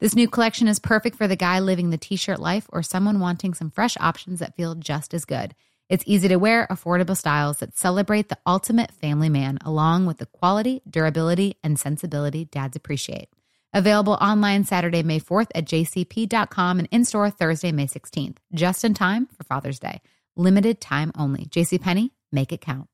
This new collection is perfect for the guy living the t-shirt life or someone wanting some fresh options that feel just as good. It's easy to wear, affordable styles that celebrate the ultimate family man, along with the quality, durability, and sensibility dads appreciate. Available online Saturday, May 4th at jcp.com and in-store Thursday, May 16th. Just in time for Father's Day. Limited time only. JCPenney, make it count.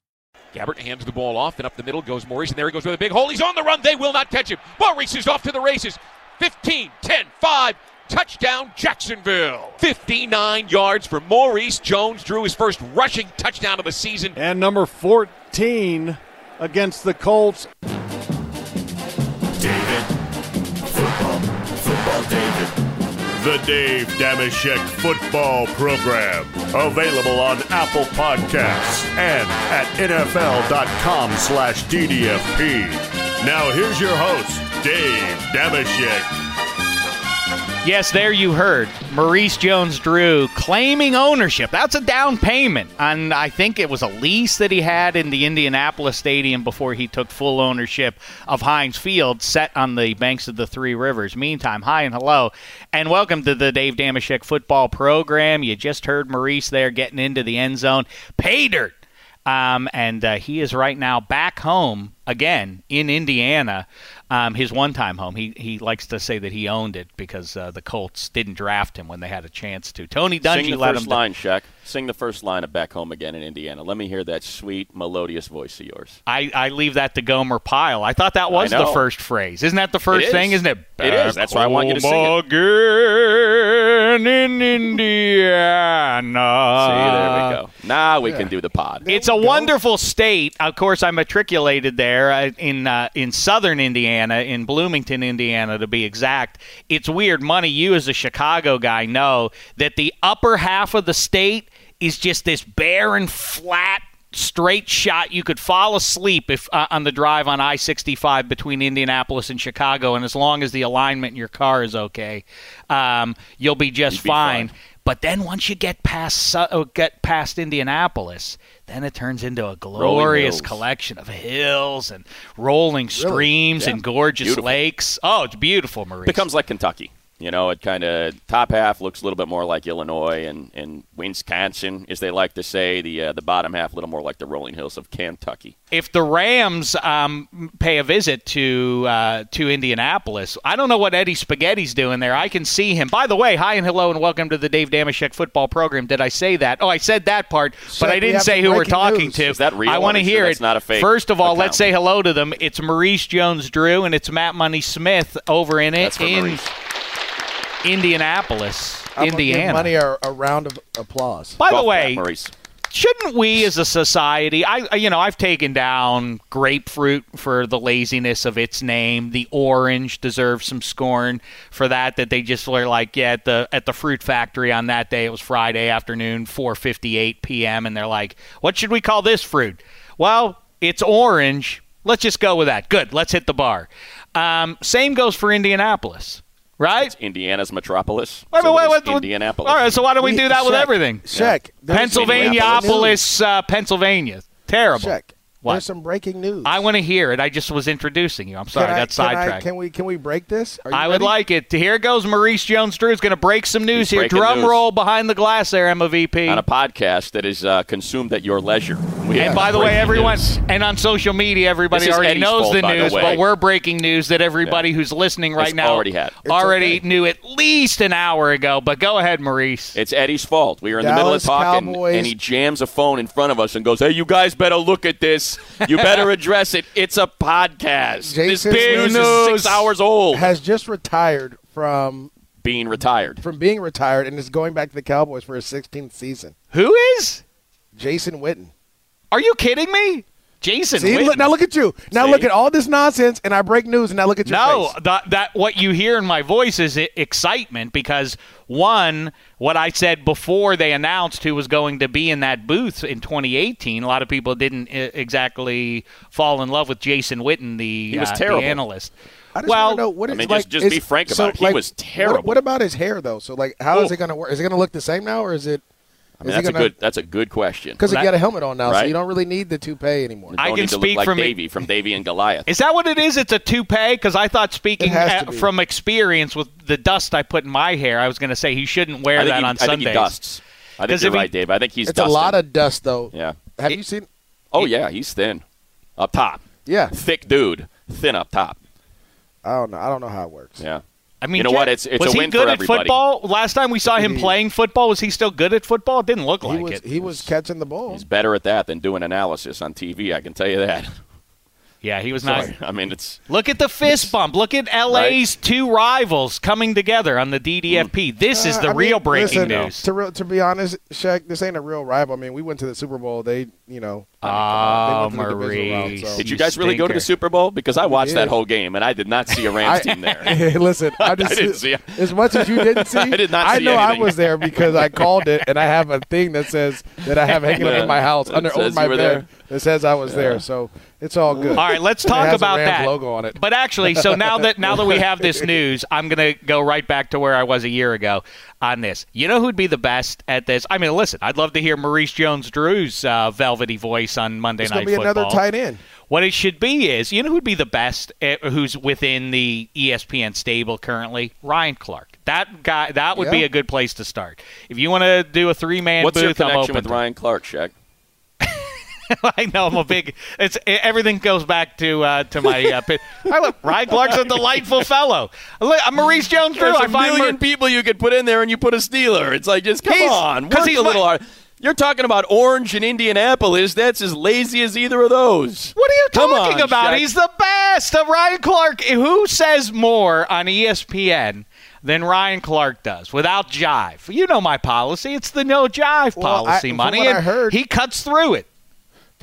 Gabbert hands the ball off, and up the middle goes Maurice, and there he goes with a big hole. He's on the run. They will not catch him. Maurice is off to the races. 15, 10, 5. Touchdown, Jacksonville. 59 yards for Maurice Jones-Drew, his first rushing touchdown of the season. And number 14 against the Colts. David. Football David. The Dave Dameshek Football Program. Available on Apple Podcasts and at NFL.com/DDFP. Now here's your host, Dave Dameshek. Yes, there you heard Maurice Jones-Drew claiming ownership. That's a down payment on, I think it was a lease that he had in the Indianapolis stadium before he took full ownership of Heinz Field, set on the banks of the Three Rivers. Meantime, hi and hello, and welcome to the Dave Dameshek Football Program. You just heard Maurice there getting into the end zone. Pay dirt. And he is right now back home again in Indiana, his one-time home. He likes to say that he owned it because the Colts didn't draft him when they had a chance to. Tony Dungy let him. Sing the first line, Shaq. Sing the first line of Back Home Again in Indiana. Let me hear that sweet, melodious voice of yours. I leave that to Gomer Pyle. I thought that was the first phrase. Isn't that the first thing? Isn't it? It is. That's why I want you to sing it. Again in Indiana. See, there we go. Now we can do the pod. It's a wonderful state. Of course, I matriculated there in southern Indiana, in Bloomington, Indiana, to be exact. It's weird. Money, you as a Chicago guy know that the upper half of the state is just this barren, flat, straight shot. You could fall asleep if on the drive on I-65 between Indianapolis and Chicago, and as long as the alignment in your car is okay, you'll be just fine. But then once you get past Indianapolis, then it turns into a glorious collection of hills and rolling streams and gorgeous lakes. Oh, it's beautiful, Maurice. It becomes like Kentucky. You know, it kind of top half looks a little bit more like Illinois and Wisconsin, as they like to say. The bottom half a little more like the rolling hills of Kentucky. If the Rams pay a visit to Indianapolis, I don't know what Eddie Spaghetti's doing there. I can see him. By the way, hi and hello and welcome to the Dave Dameshek Football Program. Did I say that? Oh, I said that part, but I didn't say who we're talking to. Is that real? I want to hear it. Not a fake. First of all, let's say hello to them. It's Maurice Jones-Drew and it's Matt Money Smith over in it. That's for Maurice. Indianapolis, Indiana. Money a round of applause. By the way, shouldn't we as a society, I've taken down grapefruit for the laziness of its name. The orange deserves some scorn for that they just were like, yeah, at the fruit factory on that day, it was Friday afternoon, 4:58 p.m., and they're like, what should we call this fruit? Well, it's orange. Let's just go with that. Good. Let's hit the bar. Same goes for Indianapolis. right? It's Indiana's metropolis. Wait, Indianapolis. All right, so why don't we do that with everything? Check. Yeah. Pennsylvaniapolis, Pennsylvania. Terrible. Check. What? There's some breaking news. I want to hear it. I just was introducing you. I'm sorry. That's sidetracked. Can we break this? I would like it. Here goes Maurice Jones-Drew. Is going to break some news here. Drum roll behind the glass there, MVP. On a podcast that is consumed at your leisure. And by the way, everyone, and on social media, everybody already knows the news, but we're breaking news that everybody who's listening right now already knew at least an hour ago. But go ahead, Maurice. It's Eddie's fault. We were in the middle of talking, and he jams a phone in front of us and goes, "Hey, you guys better look at this. You better address it. It's a podcast. This big news is 6 hours old." Has just retired from being retired. From being retired and is going back to the Cowboys for his 16th season. Who is? Jason Witten. Are you kidding me? Jason Witten. Now look at you. Now look at all this nonsense, and I break news, and I look at your face. No, that what you hear in my voice is excitement because, one, what I said before they announced who was going to be in that booth in 2018, a lot of people didn't exactly fall in love with Jason Witten, the analyst. I just want to know what it's like. Just be frank about it. He was terrible. What about his hair, though? So, how is it going to work? Is it going to look the same now, or is it? I mean, that's a good question. Because he got a helmet on now, right? So you don't really need the toupee anymore. I can speak like from Davy and Goliath. Is that what it is? It's a toupee? Because I thought from experience with the dust I put in my hair, I was going to say he shouldn't wear that on Sundays. I think he dusts. I think you're right, Dave. I think he's dusting. It's a lot of dust, though. Yeah. Have you seen? Oh, yeah. He's thin up top. Yeah. Thick dude. Thin up top. I don't know how it works. Yeah. I mean, you know what? It's a win for everybody. Was he good at football? Last time we saw him playing football, was he still good at football? It didn't look like it. He was catching the ball. He's better at that than doing analysis on TV, I can tell you that. Yeah, he was not. I mean, it's. Look at the fist bump. Look at LA's two rivals coming together on the DDFP. This is the real breaking news. To be honest, Shaq, this ain't a real rival. I mean, we went to the Super Bowl. They, Maurice. Did you guys really go to the Super Bowl? Because I watched that whole game, and I did not see a Rams team there. Hey, listen, I didn't see it. As much as you didn't see, I did not see anything. I was there because I called it, and I have a thing that says that I have hanging up in my house over my bed that says I was there. So it's all good. All right, let's talk about that. It has a Rams logo on it. But actually, so now that we have this news, I'm going to go right back to where I was a year ago on this. You know who'd be the best at this? I mean, listen, I'd love to hear Maurice Jones-Drew's velvety voice on Monday Night Football. It's going to be another tight end. What it should be is, you know who'd be the best who's within the ESPN stable currently? Ryan Clark. That guy. That would be a good place to start. If you want to do a three-man booth, I'm open. What's your connection with Ryan Clark, Shaq? I know I'm a big. Everything goes back to my. Ryan Clark's a delightful fellow. Maurice Jones-Drew. There's a million people you could put in there, and you put a Steeler. It's like just come on, work a little hard. You're talking about Orange and Indianapolis. That's as lazy as either of those. What are you talking about? Shaq. He's the best. Ryan Clark. Who says more on ESPN than Ryan Clark does without jive? You know my policy. It's the no jive policy. He cuts through it.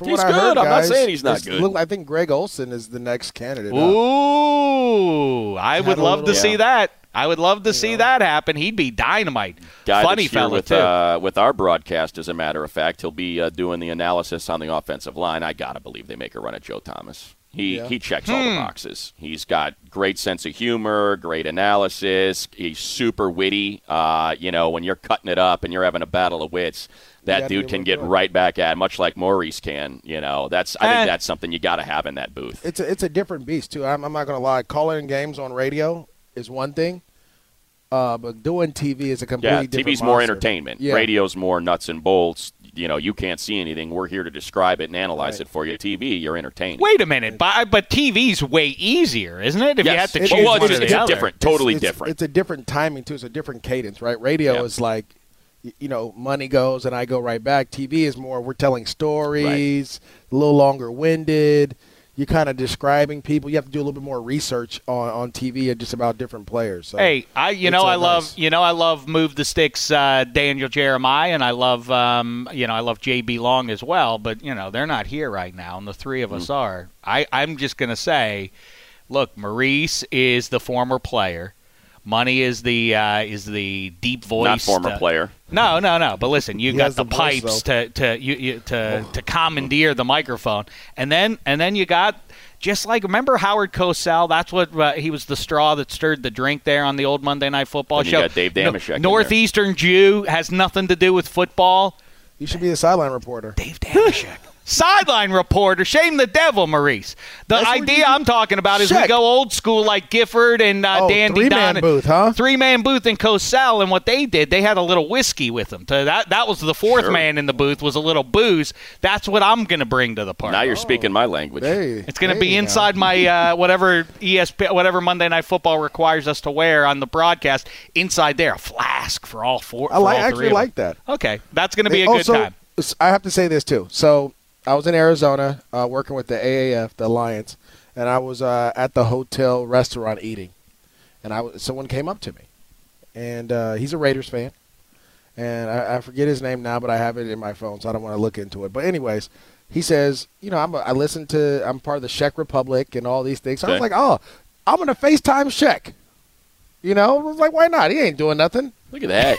He's good. I'm not saying he's not good. I think Greg Olson is the next candidate. Ooh, I would love to see that. I would love to see that happen. He'd be dynamite. Funny fella, too. With our broadcast, as a matter of fact, he'll be doing the analysis on the offensive line. I got to believe they make a run at Joe Thomas. He checks all the boxes. He's got great sense of humor, great analysis. He's super witty. When you're cutting it up and you're having a battle of wits, that dude can get right back at, much like Maurice can. I think that's something you got to have in that booth. It's a different beast too. I'm not going to lie. Calling games on radio is one thing, but doing TV is a completely different. TV's more entertainment. Yeah. Radio's more nuts and bolts. You can't see anything. We're here to describe it and analyze it for you. TV, you're entertained. Wait a minute, but TV's way easier, isn't it? If you have to choose one or the other. It's different. It's a different timing too. It's a different cadence, right? Radio is like. Money goes and I go right back. TV is more, we're telling stories, a little longer-winded. You're kind of describing people. You have to do a little bit more research on TV just about different players. So, hey, I love Move the Sticks, Daniel Jeremiah, and I love JB Long as well. But they're not here right now, and the three of us are. I'm just gonna say, look, Maurice is the former player. Money is the deep voice. Not former player. No. But listen, you got the pipes voice, to commandeer the microphone, and then you got just like remember Howard Cosell. That's what he was the straw that stirred the drink there on the old Monday Night Football and show. You got Dave Dameshek. Northeastern Jew has nothing to do with football. You should be a sideline reporter. Dave Dameshek. Sideline reporter, shame the devil, Maurice. The That's idea I'm talking about is check. We go old school like Gifford and Dandy Don. Three-man booth, huh? Three-man booth and Cosell, and what they did, they had a little whiskey with them. So that was the fourth man in the booth was a little booze. That's what I'm going to bring to the party. Now you're speaking my language. It's going to be inside my whatever Monday Night Football requires us to wear on the broadcast. Inside there, a flask for all four. I actually like that. Okay, that's going to be a good time. I have to say this too. So. I was in Arizona working with the AAF, the Alliance, and I was at the hotel restaurant eating. And someone came up to me, and he's a Raiders fan. And I forget his name now, but I have it in my phone, so I don't want to look into it. But anyways, he says, you know, I'm part of the Czech Republic and all these things. So okay. I was like, I'm going to FaceTime Sheck. You know, I was like, why not? He ain't doing nothing. Look at that.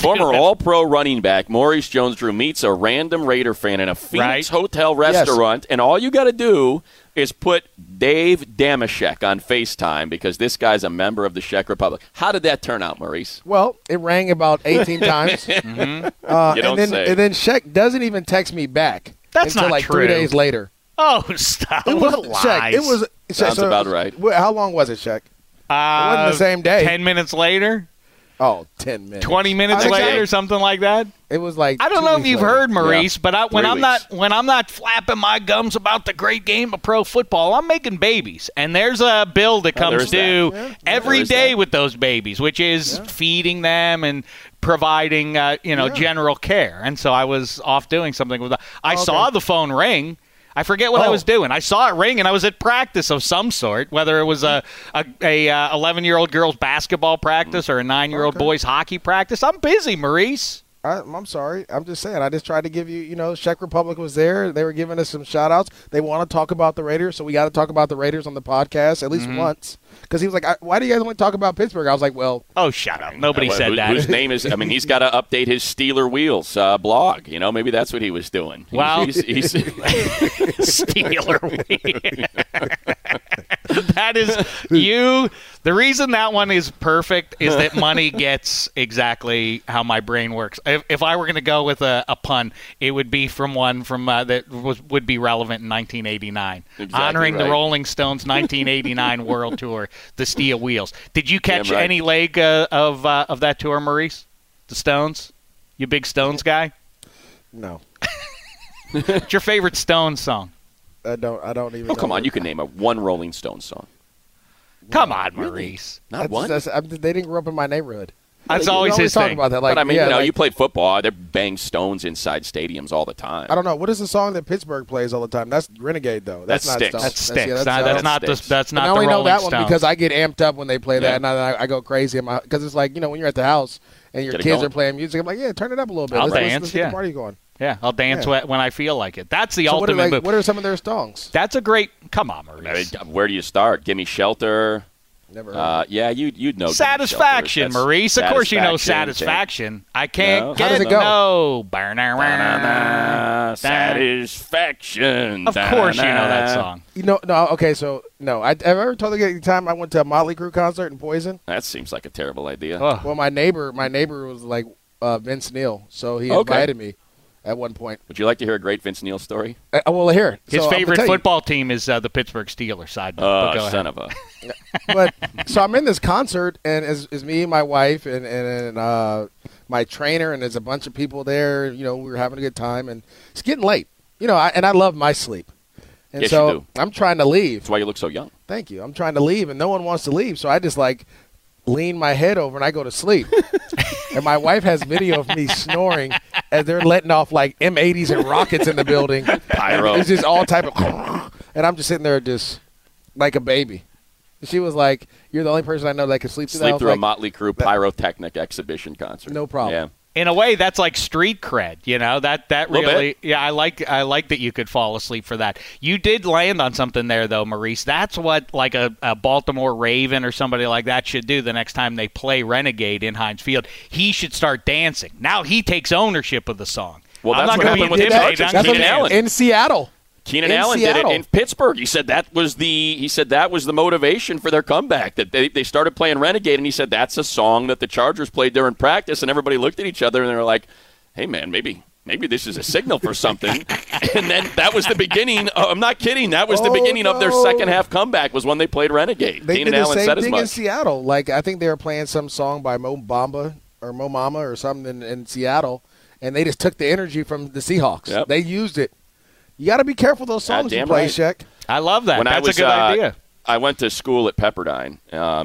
Former All-Pro running back Maurice Jones-Drew meets a random Raider fan in a Phoenix hotel restaurant, and all you got to do is put Dave Dameshek on FaceTime because this guy's a member of the Czech Republic. How did that turn out, Maurice? Well, it rang about 18 times. Mm-hmm. And then Sheck doesn't even text me back. That's until not like true. 3 days later. Oh, stop. It was Sheck. It was Sounds so about right. How long was it, Sheck? It wasn't the same day. 10 minutes later? Oh, 10 minutes. 20 minutes later, or something like that. It was like I don't know if you've heard, Maurice, but when I'm not flapping my gums about the great game of pro football, I'm making babies. And there's a bill that comes due every day with those babies, which is feeding them and providing general care. And so I was off doing something with that. I saw the phone ring. I forget what I was doing. I saw it ring, and I was at practice of some sort, whether it was a 11-year-old girls' basketball practice or a 9-year-old boys' hockey practice. I'm busy, Maurice. I'm sorry. I'm just saying. I just tried to give you, Czech Republic was there. They were giving us some shout-outs. They want to talk about the Raiders, so we got to talk about the Raiders on the podcast at least once. Because he was like, why do you guys want to talk about Pittsburgh? I was like, well. Oh, shut up. Nobody said that. Whose name is, he's got to update his Steeler Wheels blog. Maybe that's what he was doing. Well. He's Steeler Wheels. That is you. The reason that one is perfect is that money gets exactly how my brain works. If I were going to go with a pun, it would be from one that would be relevant in 1989. Exactly honoring the Rolling Stones 1989 World Tour. The Steel Wheels. Did you catch any leg of that tour, Maurice? The Stones? You big Stones guy? No. What's your favorite Stones song? I don't even know. Oh, come on. You can name one Rolling Stones song. Come on, Maurice. Really? Not one? They didn't grow up in my neighborhood. That's always his thing. About that. Like, but, you play football. They bang stones inside stadiums all the time. I don't know. What is the song that Pittsburgh plays all the time? That's Renegade, though. That's not Stones. That's not the Rolling Stones. I only know that one because I get amped up when they play that, and I go crazy. Because it's like, when you're at the house and your kids are playing music, I'm like, turn it up a little bit. Let's get the party going. Yeah, I'll dance when I feel like it. That's the ultimate move. What are some of their songs? That's a great – come on, Maurice. Where do you start? Give Me Shelter. Never heard of it. Yeah, you'd know. Satisfaction, Maurice. Of course you know Satisfaction. I can't get it. No. Satisfaction. Of course you know that song. I've ever told you the time I went to a Motley Crue concert in Poison. That seems like a terrible idea. Oh. Well, my neighbor was like Vince Neil, so he invited me. At one point. Would you like to hear a great Vince Neil story? Well, hear it. His favorite football team is the Pittsburgh Steelers side. Oh, son of a. So I'm in this concert, and it's me and my wife and my trainer, and there's a bunch of people there. We were having a good time, and it's getting late. I love my sleep. And yes, so you do. I'm trying to leave. That's why you look so young. Thank you. I'm trying to leave, and no one wants to leave, so I just, lean my head over, and I go to sleep. And my wife has video of me snoring as they're letting off M80s and rockets in the building. Pyro. It's just all type of – and I'm just sitting there just like a baby. She was like, you're the only person I know that can sleep through that. Sleep through a Motley Crue pyrotechnic exhibition concert. No problem. Yeah. in a way, that's like street cred, you know. That really, yeah. I like that you could fall asleep for that. You did land on something there, though, Maurice. That's what like a Baltimore Raven or somebody like that should do the next time they play Renegade in Heinz Field. He should start dancing. Now he takes ownership of the song. Well, that's what happened with him in Seattle. Keenan Allen did it in Pittsburgh. He said that was the motivation for their comeback, that they started playing Renegade, and he said that's a song that the Chargers played during practice, and everybody looked at each other and they were like, hey, man, maybe this is a signal for something. And then that was the beginning. I'm not kidding. That was the beginning of their second half comeback was when they played Renegade. They Keenan did the Allen same said thing as much. In Seattle. Like, I think they were playing some song by Mo Mama or something in Seattle, and they just took the energy from the Seahawks. Yep. They used it. You got to be careful those songs you play, Shaq. I love that. That's a good idea. I went to school at Pepperdine,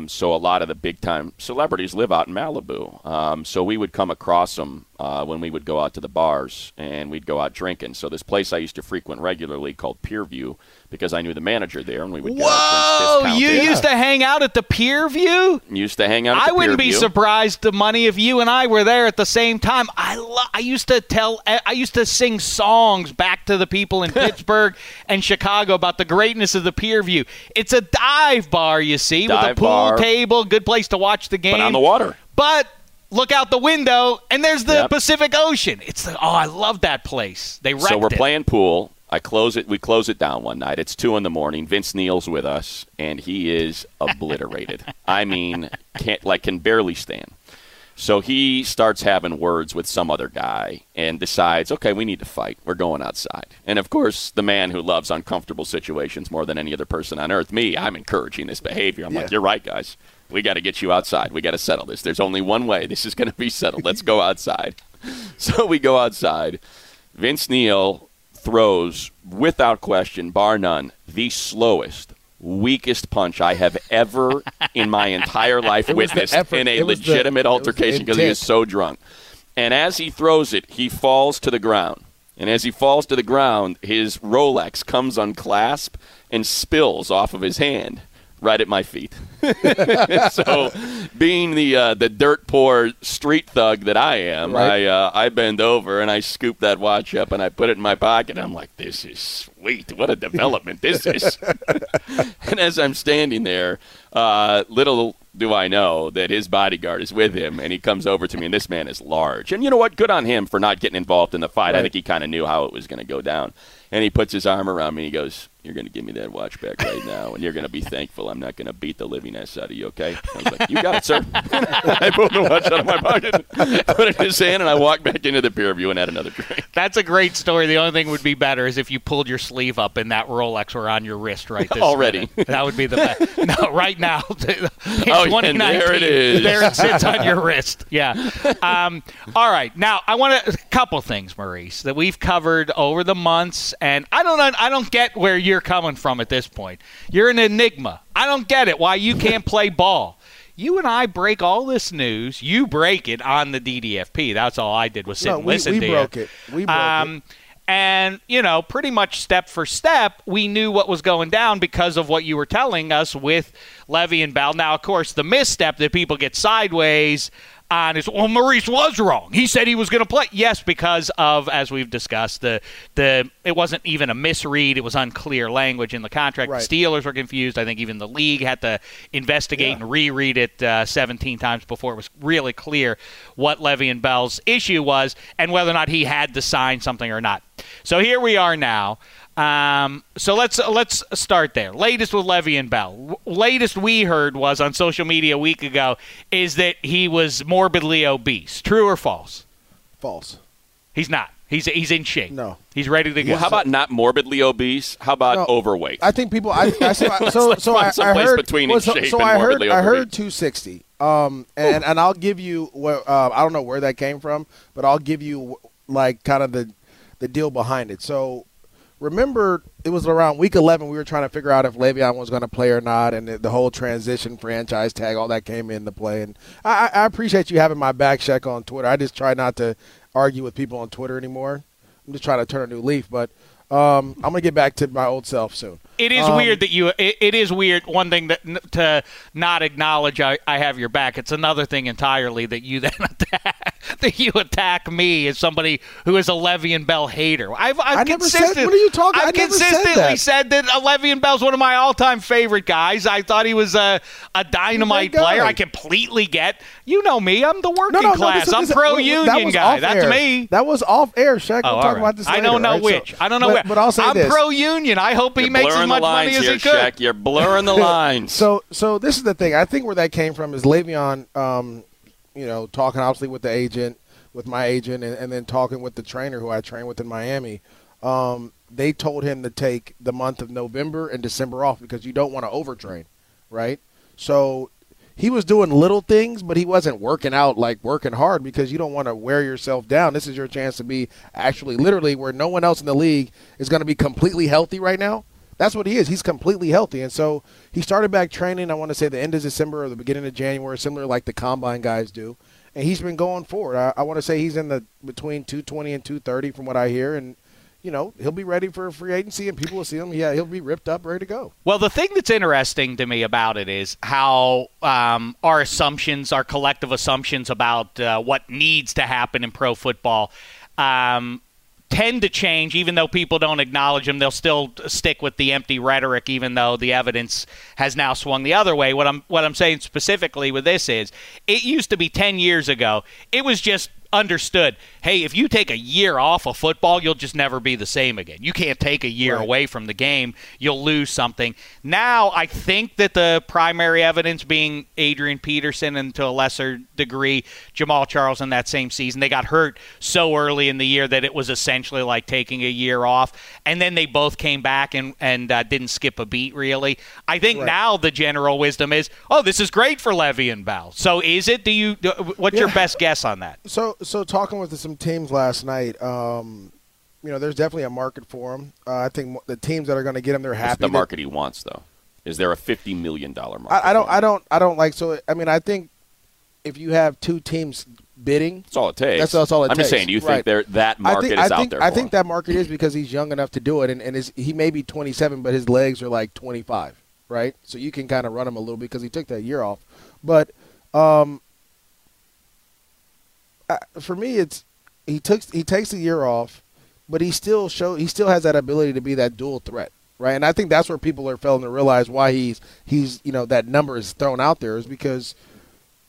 so a lot of the big-time celebrities live out in Malibu. So we would come across them when we would go out to the bars, and we'd go out drinking. So this place I used to frequent regularly called Pier View, because I knew the manager there, and we would go out and discount. You used to hang out at the Pier View? Used to hang out at the Pier View. I wouldn't be surprised the money if you and I were there at the same time. I used to sing songs back to the people in Pittsburgh and Chicago about the greatness of the Pier View. It's a dive bar, you see, with a pool table, good place to watch the game. But on the water. But look out the window, and there's the Pacific Ocean. I love that place. They wrecked it. So we're playing pool. We close it down one night. It's 2 a.m. Vince Neil's with us, and he is obliterated. I mean, can barely stand. So he starts having words with some other guy and decides, okay, we need to fight. We're going outside. And, of course, the man who loves uncomfortable situations more than any other person on earth, me, I'm encouraging this behavior. I'm like, you're right, guys. We got to get you outside. We got to settle this. There's only one way this is going to be settled. Let's go outside. So we go outside. Vince Neil throws, without question, bar none, the slowest, weakest punch I have ever in my entire life witnessed in a legitimate altercation because he is so drunk. And as he throws it, he falls to the ground. And as he falls to the ground, his Rolex comes unclasped and spills off of his hand right at my feet. So, being the dirt poor street thug that I am, right. I bend over and I scoop that watch up and I put it in my pocket. I'm like, this is sweet. What a development this is. And as I'm standing there, little do I know that his bodyguard is with him, and he comes over to me, and this man is large. And you know what? Good on him for not getting involved in the fight. Right. I think he kind of knew how it was going to go down. And he puts his arm around me. He goes, you're going to give me that watch back right now, and you're going to be thankful I'm not going to beat the living ass out of you, okay? I was like, you got it, sir. I pulled the watch out of my pocket, put it in his hand, and I walked back into the Pier View and had another drink. That's a great story. The only thing would be better is if you pulled your sleeve up and that Rolex were on your wrist right this already. Minute. That would be the best. No, right now. And there it is. There it sits on your wrist. Yeah. All right. Now, I want a couple things, Maurice, that we've covered over the months, and I don't get where you're coming from at this point. You're an enigma. I don't get it why you can't play ball. You and I break all this news. You break it on the DDFP. That's all I did was sit and listen to you. We broke it. And, you know, pretty much step for step, we knew what was going down because of what you were telling us with Le'Veon Bell. Now, of course, the misstep that people get sideways on is, well, Maurice was wrong. He said he was going to play. Yes, because of, as we've discussed, it wasn't even a misread. It was unclear language in the contract. Right. The Steelers were confused. I think even the league had to investigate and reread it 17 times before it was really clear what Le'Veon Bell's issue was and whether or not he had to sign something or not. So here we are now. So let's start there. Latest with Le'Veon Bell. Latest we heard was on social media a week ago is that he was morbidly obese. True or false? False. He's not. He's in shape. No. He's ready to go. Well, how about not morbidly obese? How about overweight? I think people. I heard 260. And I'll give you. I don't know where that came from, but I'll give you like kind of the deal behind it. So. Remember, it was around week 11 we were trying to figure out if Le'Veon was going to play or not, and the whole transition franchise tag, all that came into play. And I appreciate you having my back check on Twitter. I just try not to argue with people on Twitter anymore. I'm just trying to turn a new leaf, but I'm going to get back to my old self soon. It is weird that you – it is weird, one thing, that to not acknowledge I have your back. It's another thing entirely that you then attack. think you attack me as somebody who is a Le'Veon Bell hater. I've consistently said, what are you talking about? I've consistently said that Le'Veon Bell's one of my all-time favorite guys. I thought he was a dynamite player. I completely get. You know me. I'm the working class. I'm pro-union guy. That's me. That was off air, Shaq. We'll talk about this later. I don't know which. But I'll say this. I'm pro-union. I hope he makes as much money as he could. Shaq, you're blurring the lines. So this is the thing. I think where that came from is Le'Veon, talking obviously with the agent, with my agent, and then talking with the trainer who I train with in Miami. They told him to take the month of November and December off because you don't want to overtrain, right? So he was doing little things, but he wasn't working out, like working hard, because you don't want to wear yourself down. This is your chance to be actually literally where no one else in the league is going to be completely healthy right now. That's what he is. He's completely healthy. And so he started back training, I want to say the end of December or the beginning of January, similar like the combine guys do. And he's been going forward. I want to say he's in the between 220 and 230 from what I hear. And, he'll be ready for a free agency and people will see him. Yeah, he'll be ripped up, ready to go. Well, the thing that's interesting to me about it is how our collective assumptions about what needs to happen in pro football tend to change, even though people don't acknowledge them. They'll still stick with the empty rhetoric, even though the evidence has now swung the other way. What I'm saying specifically with this is it used to be 10 years ago. It was just understood, hey, if you take a year off of football, you'll just never be the same again. You can't take a year away from the game. You'll lose something. Now I think that the primary evidence being Adrian Peterson and to a lesser degree Jamal Charles in that same season, they got hurt so early in the year that it was essentially like taking a year off, and then they both came back and didn't skip a beat, really. I think now the general wisdom is, this is great for Le'Veon Bell. So is it? What's your best guess on that? So talking with some teams last night, there's definitely a market for him. I think the teams that are going to get him, they're happy. It's the market he wants, though. Is there a $50 million market? I think if you have two teams bidding, that's all it takes. That's all it takes. I'm just saying, do you think that market is out there? I think that market is because he's young enough to do it, and he may be 27, but his legs are like 25, right? So you can kind of run him a little bit because he took that year off, but. For me, it's he takes a year off, but he still has that ability to be that dual threat, right? And I think that's where people are failing to realize why he's that number is thrown out there is because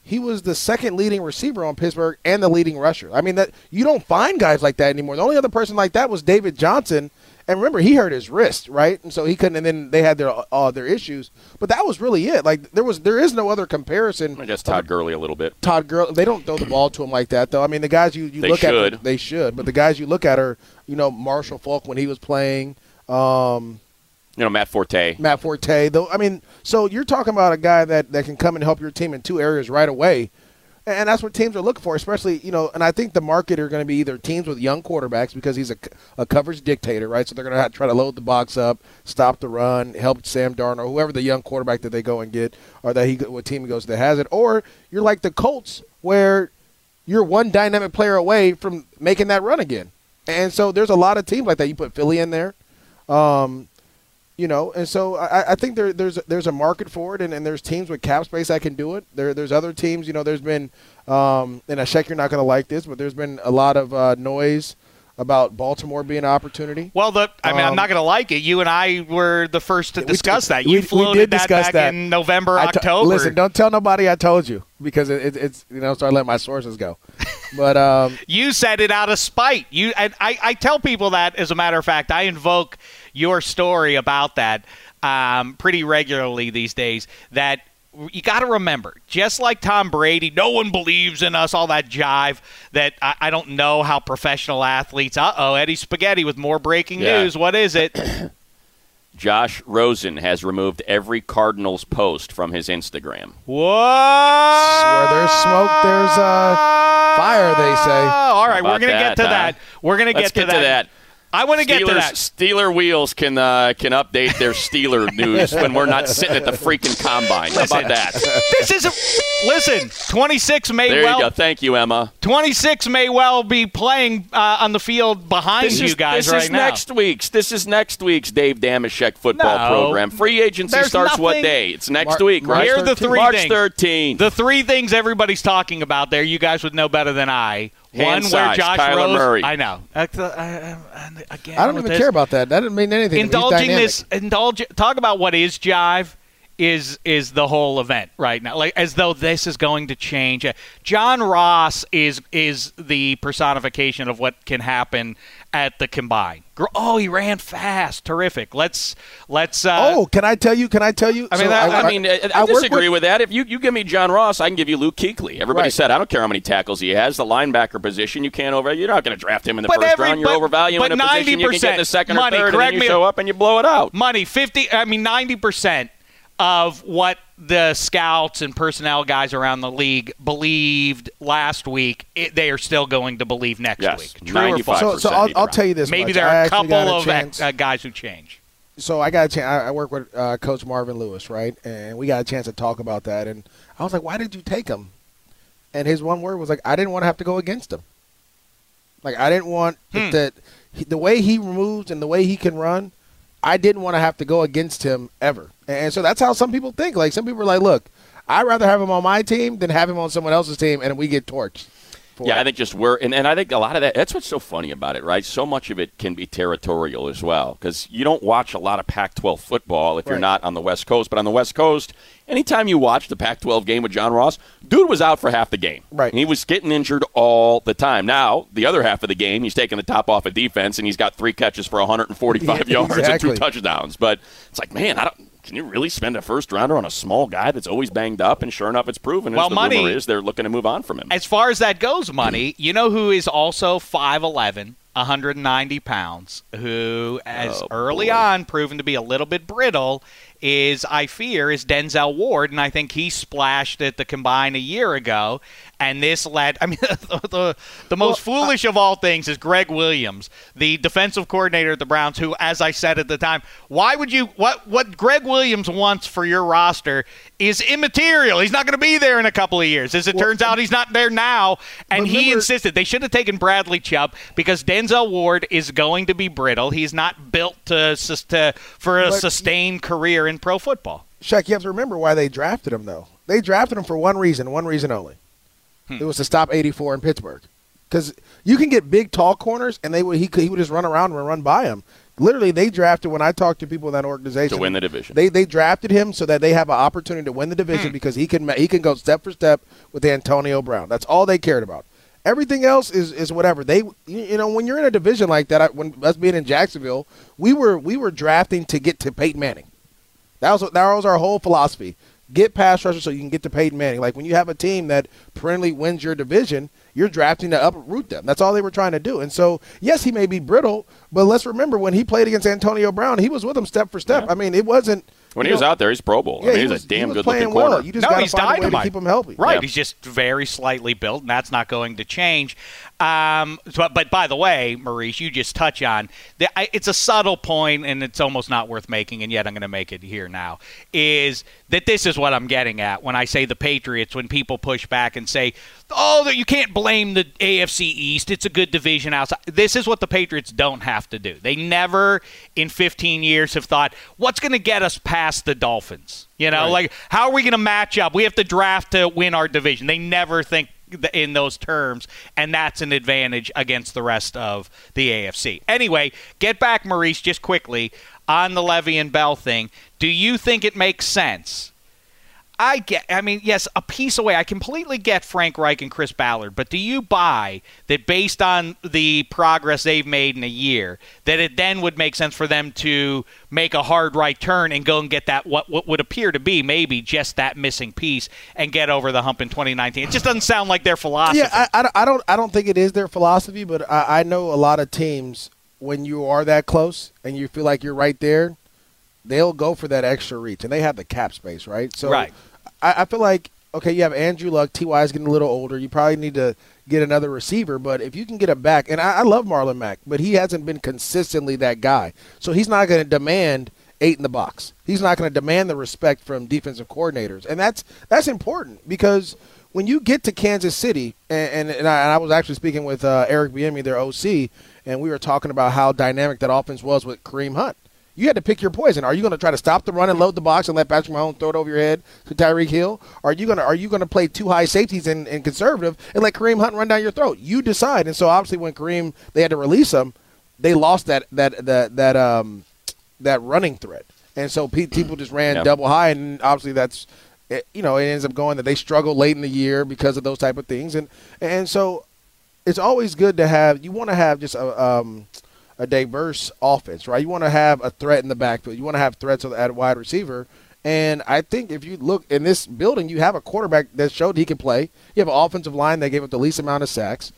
he was the second leading receiver on Pittsburgh and the leading rusher. I mean, that you don't find guys like that anymore. The only other person like that was David Johnson, and remember he hurt his wrist, right? And so he couldn't. And then they had their issues, but that was really it. Like there is no other comparison. I guess Todd Gurley a little bit. Todd Gurley, they don't throw the ball to him like that though. I mean, the guys they should, but the guys you look at are Marshall Faulk when he was playing. Matt Forte. Though, I mean, so you're talking about a guy that can come and help your team in two areas right away, and that's what teams are looking for, especially, and I think the market are going to be either teams with young quarterbacks because he's a coverage dictator, right? So they're going to try to load the box up, stop the run, help Sam Darnold, whoever the young quarterback that they go and get or what team he goes to that has it, or you're like the Colts where you're one dynamic player away from making that run again. And so there's a lot of teams like that. You put Philly in there. And so I think there's a market for it, and there's teams with cap space that can do it. There's other teams, there's been, and I check you're not going to like this, but there's been a lot of noise about Baltimore being an opportunity. Well, I'm not going to like it. You and I were the first to discuss that. You floated that back in November, October. Listen, don't tell nobody I told you because it's so I let my sources go. But you said it out of spite. I tell people that, as a matter of fact, I invoke your story about that pretty regularly these days, that you got to remember, just like Tom Brady, no one believes in us, all that jive that I don't know how professional athletes – uh-oh, Eddie Spaghetti with more breaking news. What is it? Josh Rosen has removed every Cardinals post from his Instagram. Whoa! Where there's smoke, there's fire, they say. All right, we're going to get to that. Let's get to that. I want to get to that. Steeler Wheels can update their Steeler news when we're not sitting at the freaking combine. How about that? This is listen. 26 may there well. There you go. Thank you, Emma. 26 may well be playing on the field behind you guys right now. This is next week's Dave Dameshek football program. Free agency starts what day? It's next week, right? Here are the three things. March 13th. The three things everybody's talking about there. You guys would know better than I. Hand one size, where Josh Kyler Rose. Murray. I know. Again, I don't even care about that. That doesn't mean anything. Talk about what is jive is the whole event right now. Like as though this is going to change. John Ross is the personification of what can happen at the combine. Oh, he ran fast. Terrific. Let's oh, can I tell you? I mean, so I disagree with that. If you give me John Ross, I can give you Luke Kuechly. Everybody said, I don't care how many tackles he has. The linebacker position, you're not going to draft him in the first round. You're overvaluing a position you can get in the second or third, and you show up and you blow it out. 90% of what the scouts and personnel guys around the league believed last week, they are still going to believe next week. True or false? So I'll tell you this. Maybe there are a couple of guys who change. So I got a chance. I work with Coach Marvin Lewis, right? And we got a chance to talk about that. And I was like, why did you take him? And his one word was like, I didn't want to have to go against him. Like, I didn't want the way he moves and the way he can run, I didn't want to have to go against him ever. And so that's how some people think. Like, some people are like, look, I'd rather have him on my team than have him on someone else's team, and we get torched. I think just and I think a lot of that, that's what's so funny about it, right? So much of it can be territorial as well, because you don't watch a lot of Pac-12 football if you're not on the West Coast. But on the West Coast, anytime you watch the Pac-12 game with John Ross, dude was out for half the game. Right. And he was getting injured all the time. Now, the other half of the game, he's taking the top off of defense, and he's got 3 catches for 145 yards and 2 touchdowns. But it's like, man, can you really spend a first-rounder on a small guy that's always banged up? And sure enough, it's proven. Well, the rumor is they're looking to move on from him. As far as that goes, you know who is also 5'11", 190 pounds, who has on proven to be a little bit brittle, is Denzel Ward, and I think he splashed at the combine a year ago. And this led, the most foolish of all things is Greg Williams, the defensive coordinator at the Browns, who, as I said at the time, what Greg Williams wants for your roster is immaterial. He's not going to be there in a couple of years. As it turns out, he's not there now. And he insisted they should have taken Bradley Chubb because Denzel Ward is going to be brittle. He's not built for a sustained career in pro football. Shaq, you have to remember why they drafted him, though. They drafted him for one reason only. It was to stop 84 in Pittsburgh. Because you can get big, tall corners, and he would just run around and run by him. Literally, they drafted, when I talked to people in that organization, to win the division. They drafted him so that they have an opportunity to win the division because he can go step for step with Antonio Brown. That's all they cared about. Everything else is whatever. When you're in a division like that, when us being in Jacksonville, we were drafting to get to Peyton Manning. That was our whole philosophy. Get pass rushers so you can get to Peyton Manning. Like, when you have a team that perennially wins your division, you're drafting to uproot them. That's all they were trying to do. And so, yes, he may be brittle, but let's remember when he played against Antonio Brown, he was with him step for step. Yeah. I mean, it wasn't – when he was out there, he's Pro Bowl. Yeah, he was a damn good-looking corner. You just got to find a way to keep him healthy. Right. Yeah. He's just very slightly built, and that's not going to change. But by the way, Maurice, you just touch on it's a subtle point, and it's almost not worth making, and yet I'm going to make it here now, is that this is what I'm getting at when I say the Patriots, when people push back and say, you can't blame the AFC East. It's a good division outside. This is what the Patriots don't have to do. They never in 15 years have thought, what's going to get us past the Dolphins? How are we going to match up? We have to draft to win our division. They never think in those terms, and that's an advantage against the rest of the AFC. Anyway, get back, Maurice, just quickly, on the Le'Veon Bell thing. Do you think it makes sense? Yes, a piece away. I completely get Frank Reich and Chris Ballard, but do you buy that based on the progress they've made in a year, that it then would make sense for them to make a hard right turn and go and get that what would appear to be maybe just that missing piece and get over the hump in 2019? It just doesn't sound like their philosophy. Yeah, I don't think it is their philosophy, but I know a lot of teams, when you are that close and you feel like you're right there, they'll go for that extra reach, and they have the cap space, right? So I feel like, you have Andrew Luck. T.Y. is getting a little older. You probably need to get another receiver, but if you can get a back, and I love Marlon Mack, but he hasn't been consistently that guy. So he's not going to demand 8 in the box. He's not going to demand the respect from defensive coordinators, and that's important because when you get to Kansas City, and I was actually speaking with Eric Bieniemy, their OC, and we were talking about how dynamic that offense was with Kareem Hunt. You had to pick your poison. Are you going to try to stop the run and load the box and let Patrick Mahomes throw it over your head to Tyreek Hill? Are you going to play two high safeties and conservative and let Kareem Hunt run down your throat? You decide. And so obviously when Kareem, they had to release him, they lost that running threat. And so people just ran double high, and obviously that's it ends up going that they struggled late in the year because of those type of things. And so it's always good to have – you want to have just a diverse offense, right? You want to have a threat in the backfield. You want to have threats at wide receiver. And I think if you look in this building, you have a quarterback that showed he can play. You have an offensive line that gave up the least amount of sacks.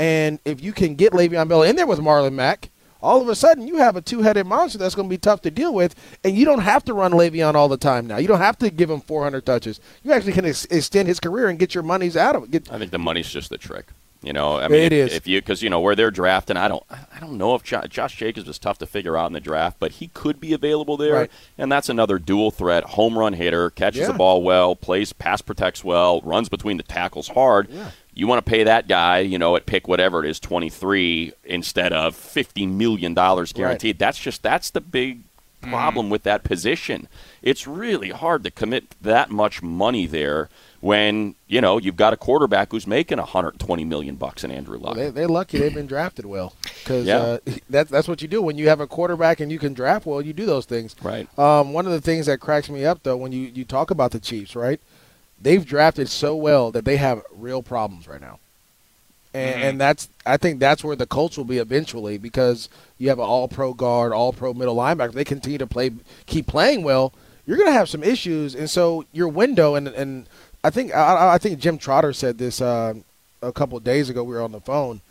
And if you can get Le'Veon Bell in there with Marlon Mack, all of a sudden you have a two-headed monster that's going to be tough to deal with, and you don't have to run Le'Veon all the time now. You don't have to give him 400 touches. You actually can extend his career and get your monies out of it. I think the money's just the trick. You know, I mean, because where they're drafting, I don't know if Josh Jacobs is tough to figure out in the draft, but he could be available there, right. And that's another dual threat, home run hitter, catches the ball well, plays pass protects well, runs between the tackles hard. Yeah. You want to pay that guy, at pick whatever it is, 23 instead of $50 million guaranteed. Right. That's the big problem with that position. It's really hard to commit that much money there. When, you've got a quarterback who's making $120 million in Andrew Luck. Well, they're lucky they've been drafted well because that's what you do. When you have a quarterback and you can draft well, you do those things. Right. One of the things that cracks me up, though, when you talk about the Chiefs, right, they've drafted so well that they have real problems right now. And I think that's where the Colts will be eventually because you have an all-pro guard, all-pro middle linebacker. If they continue to keep playing well, you're going to have some issues. And so your window and – I think Jim Trotter said this a couple of days ago. We were on the phone.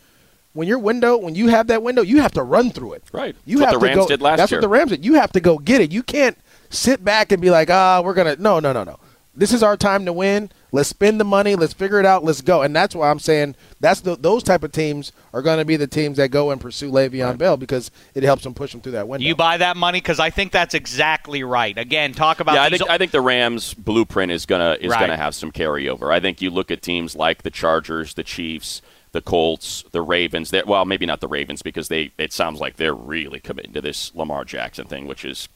When you have that window, you have to run through it. Right. That's what the Rams did. You have to go get it. You can't sit back and be like, we're going to – no. This is our time to win. Let's spend the money. Let's figure it out. Let's go. And that's why I'm saying those type of teams are going to be the teams that go and pursue Le'Veon Bell because it helps them push them through that window. You buy that money because I think that's exactly right. Again, talk about I think the Rams' blueprint is going to have some carryover. I think you look at teams like the Chargers, the Chiefs, the Colts, the Ravens. Well, maybe not the Ravens because it sounds like they're really committing to this Lamar Jackson thing, which is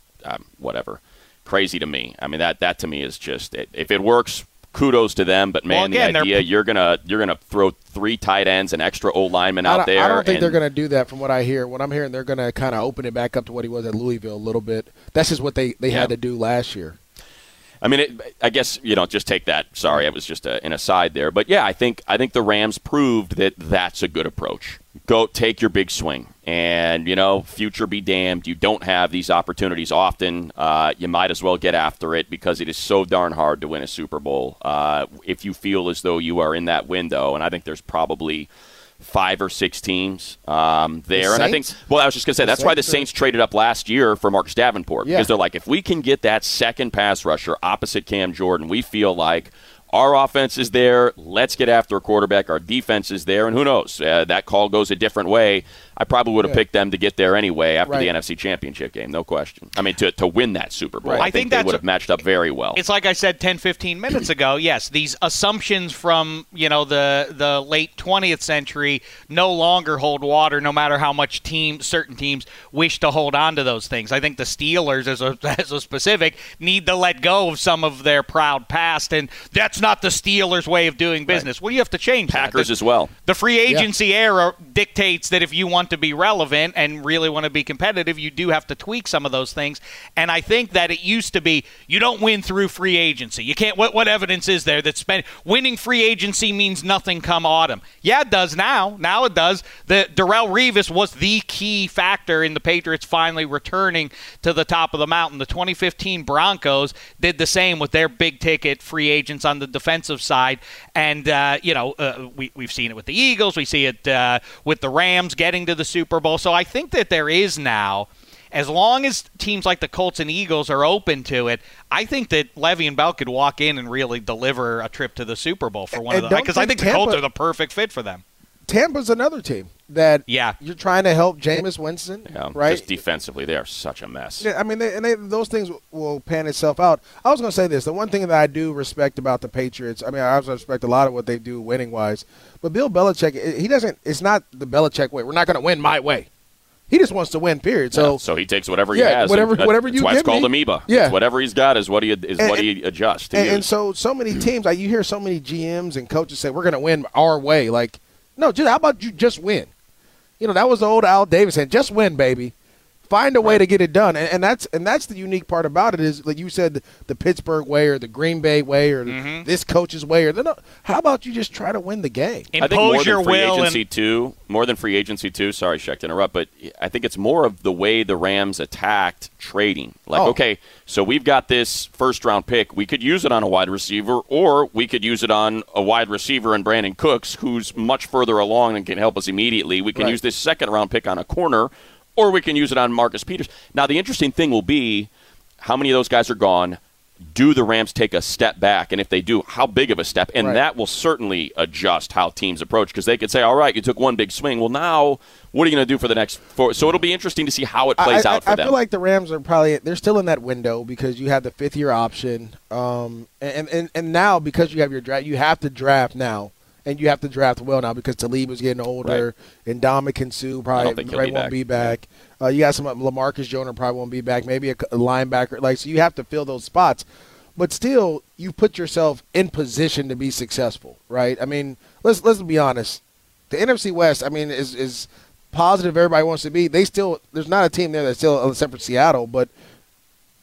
whatever. Crazy to me. I mean, that to me is just – if it works – kudos to them, but man, well, again, the idea you're gonna throw three tight ends and extra O linemen out there. I don't think they're gonna do that. From what I hear, they're gonna kind of open it back up to what he was at Louisville a little bit. That's just what they had to do last year. I mean, I guess just take that. Sorry, it was just an aside there, but yeah, I think the Rams proved that's a good approach. Go take your big swing, and future be damned. You don't have these opportunities often. You might as well get after it because it is so darn hard to win a Super Bowl if you feel as though you are in that window. And I think there's probably 5 or 6 teams there. And I think, well, I was just going to say that's why the Saints traded up last year for Marcus Davenport because they're like, if we can get that second pass rusher opposite Cam Jordan, we feel like. Our offense is there. Let's get after a quarterback. Our defense is there. And who knows? That call goes a different way. I probably would have picked them to get there anyway after the NFC Championship game, no question. I mean, to win that Super Bowl. Right. I think they would have matched up very well. It's like I said 10, 15 minutes ago. Yes, these assumptions from, the late 20th century no longer hold water no matter how much certain teams wish to hold on to those things. I think the Steelers, as a specific, need to let go of some of their proud past, and that's not the Steelers' way of doing business. Right. Well, you have to change Packers as well. The free agency era dictates that if you want to be relevant and really want to be competitive, you do have to tweak some of those things. And I think that it used to be you don't win through free agency. You can't. What evidence is there that winning free agency means nothing come autumn? Yeah, it does now. Now it does. The Darrelle Revis was the key factor in the Patriots finally returning to the top of the mountain. The 2015 Broncos did the same with their big-ticket free agents on the defensive side, and we've seen it with the Eagles, we see it with the Rams getting to the Super Bowl. So I think that there is now, as long as teams like the Colts and Eagles are open to it, I think that Le'Veon Bell could walk in and really deliver a trip to the Super Bowl for one of them, because I think the Colts are the perfect fit for them. Tampa's another team that you're trying to help Jameis Winston, right? Just defensively, they are such a mess. Yeah, I mean, those things will pan itself out. I was going to say this. The one thing that I do respect about the Patriots, I mean, I also respect a lot of what they do winning-wise, but Bill Belichick, it's not the Belichick way. We're not going to win my way. He just wants to win, period. So, yeah, so he takes whatever he has. Whatever you give me. That's why it's called amoeba. Yeah. It's whatever he's got is what he adjusts. And so many teams, like you hear so many GMs and coaches say, we're going to win our way. Like, no, just how about you just win? You know, that was the old Al Davis saying, just win, baby. Find a way to get it done. And that's the unique part about it is, like you said, the Pittsburgh way or the Green Bay way or this coach's way. How about you just try to win the game? Impose your will. More than free agency, too. Sorry, Shek, to interrupt, but I think it's more of the way the Rams attacked trading. Like, okay, so we've got this first-round pick. We could use it on a wide receiver, or we could use it on a wide receiver in Brandon Cooks, who's much further along and can help us immediately. We can use this second-round pick on a corner, or we can use it on Marcus Peters. Now, the interesting thing will be how many of those guys are gone. Do the Rams take a step back? And if they do, how big of a step? And that will certainly adjust how teams approach, because they could say, all right, you took one big swing. Well, now what are you going to do for the next four? So it'll be interesting to see how it plays out for them. I feel like the Rams are probably – they're still in that window because you have the fifth-year option. And now because you have your draft, you have to draft now. And you have to draft well now because Talib was getting older, and Ndamukong Suh probably won't be back. You got some LaMarcus Joyner probably won't be back. Maybe a linebacker. Like, so you have to fill those spots, but still you put yourself in position to be successful, right? I mean, let's be honest. The NFC West, I mean, is positive everybody wants to be. They still there's not a team there that's still except for Seattle, but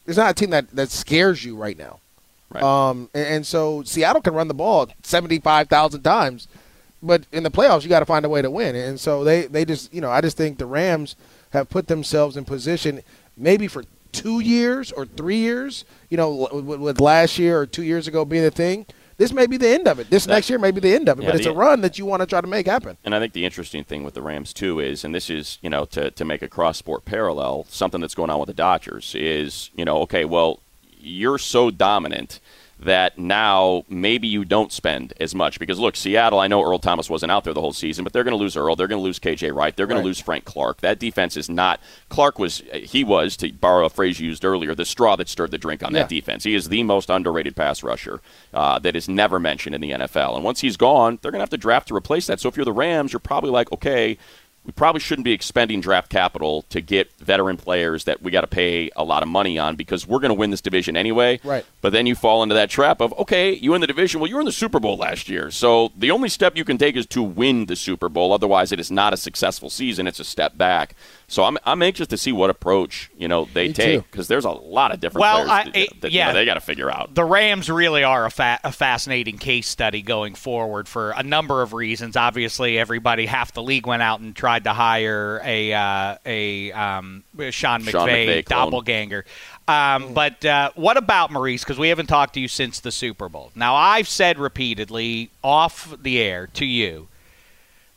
there's not a team that scares you right now. Right. And so Seattle can run the ball 75,000 times, but in the playoffs you got to find a way to win. And so they just, you know, I just think the Rams have put themselves in position maybe for 2 years or 3 years, you know, with last year or 2 years ago being the thing. This may be the end of it. Next year may be the end of it, but it's a run that you want to try to make happen. And I think the interesting thing with the Rams, too, is, and this is, you know, to make a cross-sport parallel, something that's going on with the Dodgers is, you know, okay, well, you're so dominant that now maybe you don't spend as much. Because, look, Seattle, I know Earl Thomas wasn't out there the whole season, but they're going to lose Earl. They're going to lose K.J. Wright. They're going to lose Frank Clark. That defense is not – Clark was, to borrow a phrase you used earlier, the straw that stirred the drink on that defense. He is the most underrated pass rusher that is never mentioned in the NFL. And once he's gone, they're going to have to draft to replace that. So if you're the Rams, you're probably like, okay – we probably shouldn't be expending draft capital to get veteran players that we got to pay a lot of money on because we're going to win this division anyway. Right. But then you fall into that trap of, okay, you win the division. Well, you were in the Super Bowl last year. So the only step you can take is to win the Super Bowl. Otherwise, it is not a successful season. It's a step back. So I'm anxious to see what approach, you know, they take because there's a lot of different players that they got to figure out. The Rams really are a fascinating case study going forward for a number of reasons. Obviously, everybody, half the league went out and tried to hire a Sean McVay doppelganger. But what about Maurice? Because we haven't talked to you since the Super Bowl. Now, I've said repeatedly off the air to you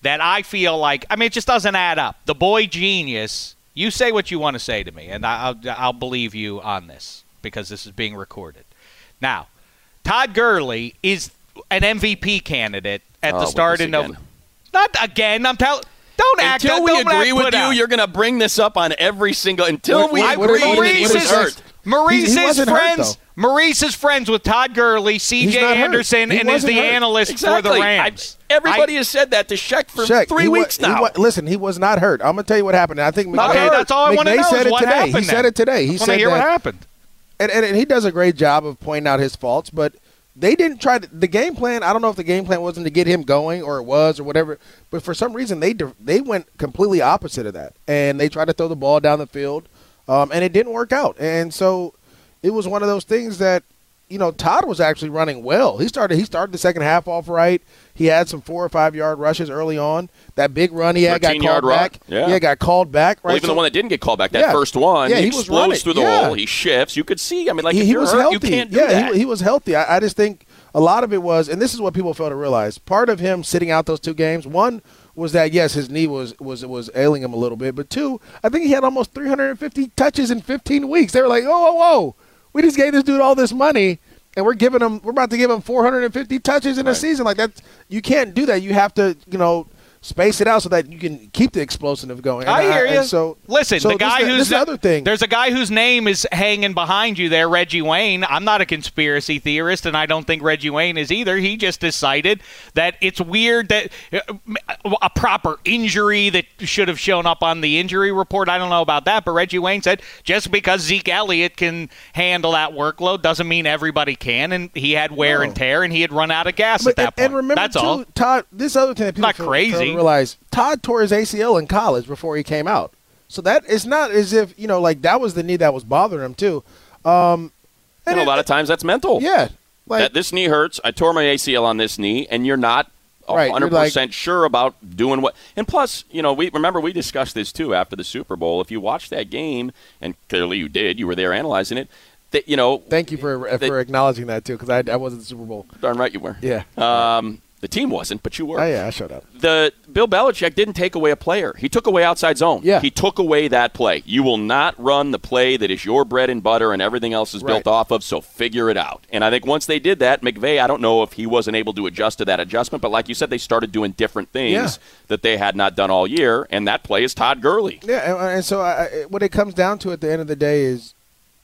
that I feel like, I mean, it just doesn't add up. The boy genius, you say what you want to say to me, and I'll believe you on this because this is being recorded. Now, Todd Gurley is an MVP candidate at the start of November. Not again. I'm telling – Until we agree with you, you're going to bring this up on every single. Maurice is friends with Todd Gurley, C.J. Anderson, and is the analyst for the Rams. Everybody has said that to Shek for 3 weeks now. Listen, he was not hurt. I'm going to tell you what happened. I think McVay, that's all I want to know is what happened. He said it today. He said what happened. And he does a great job of pointing out his faults, but they didn't try to – the game plan, I don't know if the game plan wasn't to get him going or it was or whatever, but for some reason they went completely opposite of that, and they tried to throw the ball down the field, and it didn't work out. And so it was one of those things that, you know, Todd was actually running well. He started the second half off right. He had some 4 or 5 yard rushes early on. That big run he had got called back. Yeah, got called back. Right? Well, even the one that didn't get called back, that first one, he explodes through the hole. He shifts. You could see. I mean, like if you're hurt, you can't do that. He was healthy. I just think a lot of it was, and this is what people fail to realize, part of him sitting out those 2 games, one was that, yes, his knee was ailing him a little bit, but two, I think he had almost 350 touches in 15 weeks. They were like, whoa. We just gave this dude all this money, and we're about to give him 450 touches in a season. Like that, you can't do that. You have to, you know, Space it out so that you can keep the explosive going. And I hear you. So listen, the guy who's the other thing. There's a guy whose name is hanging behind you there, Reggie Wayne. I'm not a conspiracy theorist, and I don't think Reggie Wayne is either. He just decided that it's weird that a proper injury that should have shown up on the injury report. I don't know about that, but Reggie Wayne said just because Zeke Elliott can handle that workload doesn't mean everybody can, and he had wear and tear, and he had run out of gas at that point. And remember, Todd, this other thing that people realize, Todd tore his ACL in college before he came out. So that it's not as if, like that was the knee that was bothering him too. And a lot of times that's mental. Yeah. Like, this knee hurts. I tore my ACL on this knee, and you're not 100% sure about doing what. And plus, we discussed this too after the Super Bowl. If you watched that game, and clearly you did, you were there analyzing it. Thank you for acknowledging that too, because I wasn't at the Super Bowl. Darn right you were. Yeah. The team wasn't, but you were. Oh, yeah, I showed up. Bill Belichick didn't take away a player. He took away outside zone. Yeah. He took away that play. You will not run the play that is your bread and butter and everything else is built off of, so figure it out. And I think once they did that, McVay, I don't know if he wasn't able to adjust to that adjustment, but like you said, they started doing different things that they had not done all year, and that play is Todd Gurley. Yeah, and so what it comes down to at the end of the day is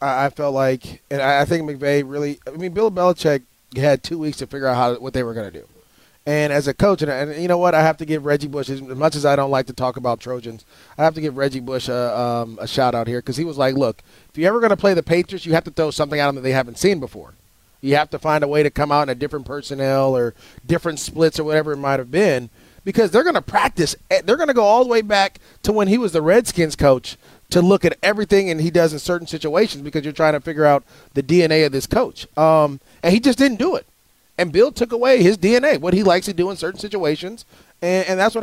I felt like, and I think McVay really, Bill Belichick had 2 weeks to figure out what they were going to do. And as a coach, and you know what, I have to give Reggie Bush, as much as I don't like to talk about Trojans, I have to give Reggie Bush a shout-out here because he was like, look, if you're ever going to play the Patriots, you have to throw something at them that they haven't seen before. You have to find a way to come out in a different personnel or different splits or whatever it might have been because they're going to practice. They're going to go all the way back to when he was the Redskins coach to look at everything and he does in certain situations because you're trying to figure out the DNA of this coach. And he just didn't do it. And Bill took away his DNA, what he likes to do in certain situations, and that's what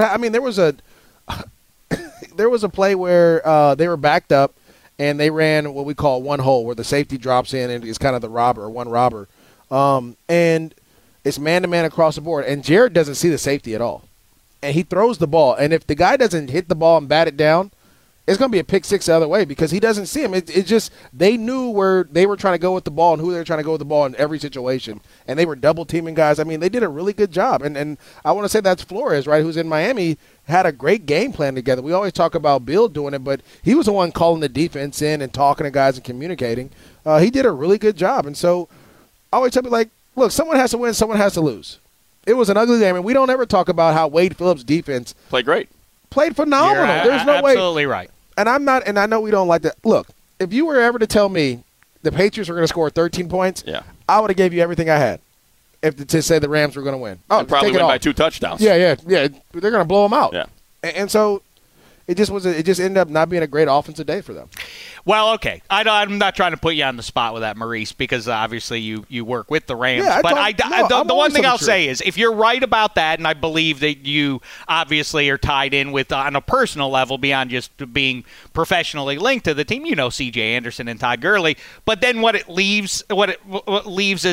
there was a play where they were backed up, and they ran what we call one hole, where the safety drops in and is kind of the one robber, and it's man to man across the board, and Jared doesn't see the safety at all, and he throws the ball, and if the guy doesn't hit the ball and bat it down, it's going to be a pick six the other way because he doesn't see him. It's just they knew where they were trying to go with the ball and who they were trying to go with the ball in every situation, and they were double-teaming guys. They did a really good job, and I want to say that's Flores, right, who's in Miami, had a great game plan together. We always talk about Bill doing it, but he was the one calling the defense in and talking to guys and communicating. He did a really good job, and so I always tell people, look, someone has to win, someone has to lose. It was an ugly game, and we don't ever talk about how Wade Phillips' defense played great. Played phenomenal. There's no way. Absolutely right. And I'm not, and I know we don't like that. Look, if you were ever to tell me the Patriots were going to score 13 points, I would have gave you everything I had. To say the Rams were going to win, I'd probably win by 2 touchdowns. Yeah. They're going to blow them out. Yeah. And so it just was. It just ended up not being a great offensive day for them. Well, okay. I'm not trying to put you on the spot with that, Maurice, because obviously you work with the Rams. Yeah, the one thing I'll say is if you're right about that, and I believe that you obviously are tied in with on a personal level beyond just being professionally linked to the team, C.J. Anderson and Todd Gurley. But then what it leaves as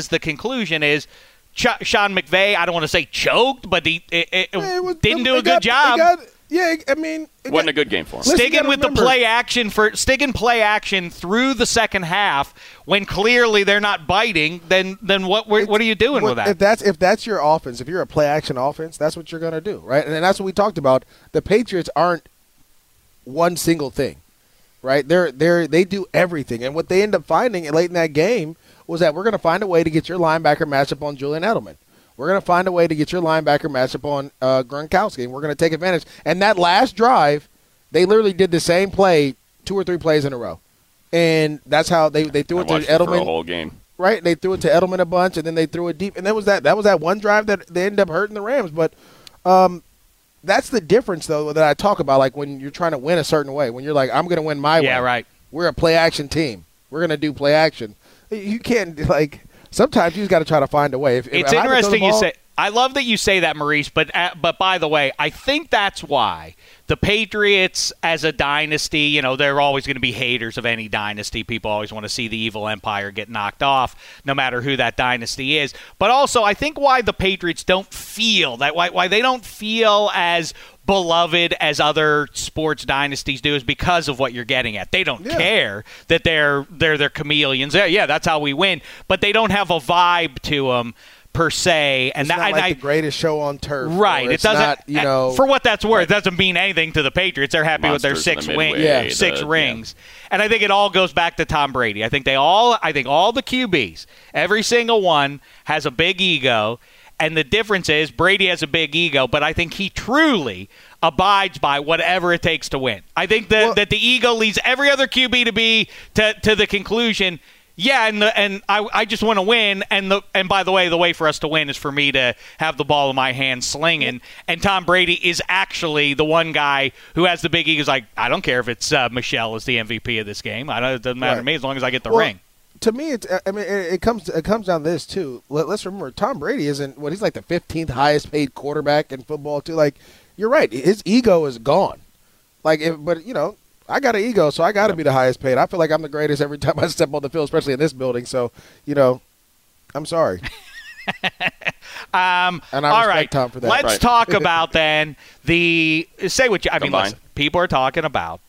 the conclusion is Sean McVay, I don't want to say choked, but he didn't do a good job. Wasn't a good game for him. Sticking play action through the second half when clearly they're not biting. Then what are you doing with that? If that's your offense, if you're a play action offense, that's what you're going to do, right? And that's what we talked about. The Patriots aren't one single thing, right? They do everything, and what they end up finding late in that game was that we're going to find a way to get your linebacker matchup on Julian Edelman. We're going to find a way to get your linebacker matchup on Gronkowski, and we're going to take advantage. And that last drive, they literally did the same play 2 or 3 plays in a row. And that's how they threw it to Edelman. The whole game. Right? They threw it to Edelman a bunch, and then they threw it deep. And that was that one drive that they ended up hurting the Rams. But that's the difference, though, that I talk about, like when you're trying to win a certain way, when you're like, I'm going to win my way. Yeah, right. We're a play-action team. We're going to do play-action. You can't, sometimes you just got to try to find a way. It's interesting you say. I love that you say that, Maurice. But by the way, I think that's why the Patriots, as a dynasty, they're always going to be haters of any dynasty. People always want to see the evil empire get knocked off, no matter who that dynasty is. But also, I think why the Patriots don't feel that why they don't feel as beloved as other sports dynasties do is because of what you're getting at. They don't care that they're chameleons. Yeah, that's how we win. But they don't have a vibe to them per se. And it's not like the greatest show on turf. Right. It doesn't, not, you know, for what that's worth, it doesn't mean anything to the Patriots. They're happy with their six rings. Yeah. And I think it all goes back to Tom Brady. I think all the QBs, every single one has a big ego. And the difference is Brady has a big ego, but I think he truly abides by whatever it takes to win. I think that, that the ego leads every other QB to the conclusion, I just want to win. And by the way, the way for us to win is for me to have the ball in my hand slinging. And Tom Brady is actually the one guy who has the big ego. He's like, I don't care if it's Michelle is the MVP of this game. It doesn't matter to me as long as I get the ring. To me, it comes down to this too. Let's remember, Tom Brady isn't he's like the 15th highest paid quarterback in football too. Like, you're right, his ego is gone. I got an ego, so I got to be the highest paid. I feel like I'm the greatest every time I step on the field, especially in this building. So, I'm sorry. And I respect Tom for that. Let's talk about then listen, people are talking about.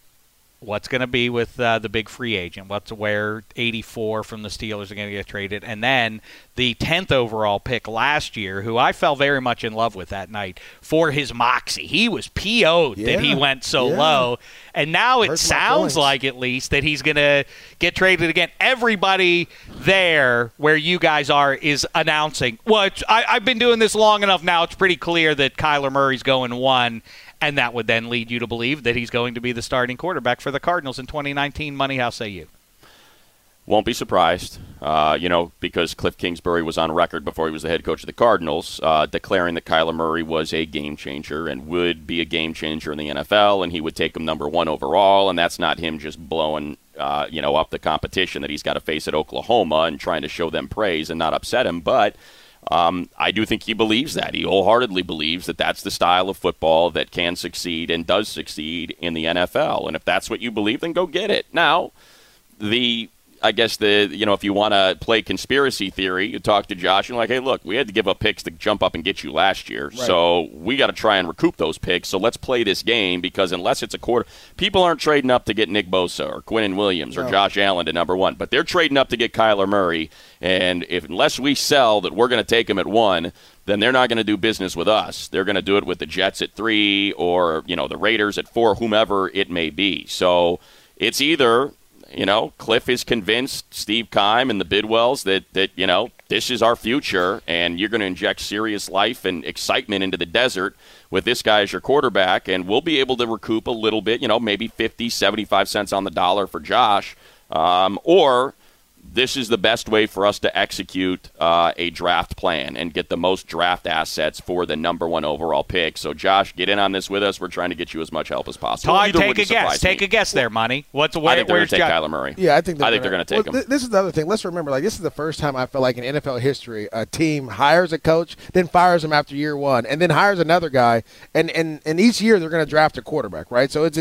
What's going to be with the big free agent? Where 84 from the Steelers are going to get traded? And then the 10th overall pick last year, who I fell very much in love with that night for his moxie. He was PO'd that he went so low. And now it sounds like at least that he's going to get traded again. Everybody there where you guys are is announcing, I've been doing this long enough now. It's pretty clear that Kyler Murray's going 1. And that would then lead you to believe that he's going to be the starting quarterback for the Cardinals in 2019. Money, how say you? Won't be surprised, because Cliff Kingsbury was on record before he was the head coach of the Cardinals declaring that Kyler Murray was a game changer and would be a game changer in the NFL, and he would take him #1 overall, and that's not him just blowing up the competition that he's got to face at Oklahoma and trying to show them praise and not upset him, but I do think he believes that. He wholeheartedly believes that that's the style of football that can succeed and does succeed in the NFL. And if that's what you believe, then go get it. Now, if you want to play conspiracy theory, you talk to Josh and you're like, hey, look, we had to give up picks to jump up and get you last year. Right. So we got to try and recoup those picks. So let's play this game because unless it's a quarter, people aren't trading up to get Nick Bosa or Quinnen Williams or Josh Allen to #1, but they're trading up to get Kyler Murray. And unless we sell that we're going to take him at 1, then they're not going to do business with us. They're going to do it with the Jets at 3 or, the Raiders at 4, whomever it may be. So it's either... Cliff is convinced, Steve Keim and the Bidwells, that this is our future and you're going to inject serious life and excitement into the desert with this guy as your quarterback, and we'll be able to recoup a little bit, maybe 50, 75 cents on the dollar for Josh, or this is the best way for us to execute a draft plan and get the most draft assets for the #1 overall pick. So, Josh, get in on this with us. We're trying to get you as much help as possible. Todd, take a guess. Take a guess there, Money. I think they're going to take Kyler Murray. Yeah, I think they're going to take him. This is the other thing. Let's remember, this is the first time I feel like in NFL history a team hires a coach, then fires him after year 1, and then hires another guy. And each year they're going to draft a quarterback, right? So it's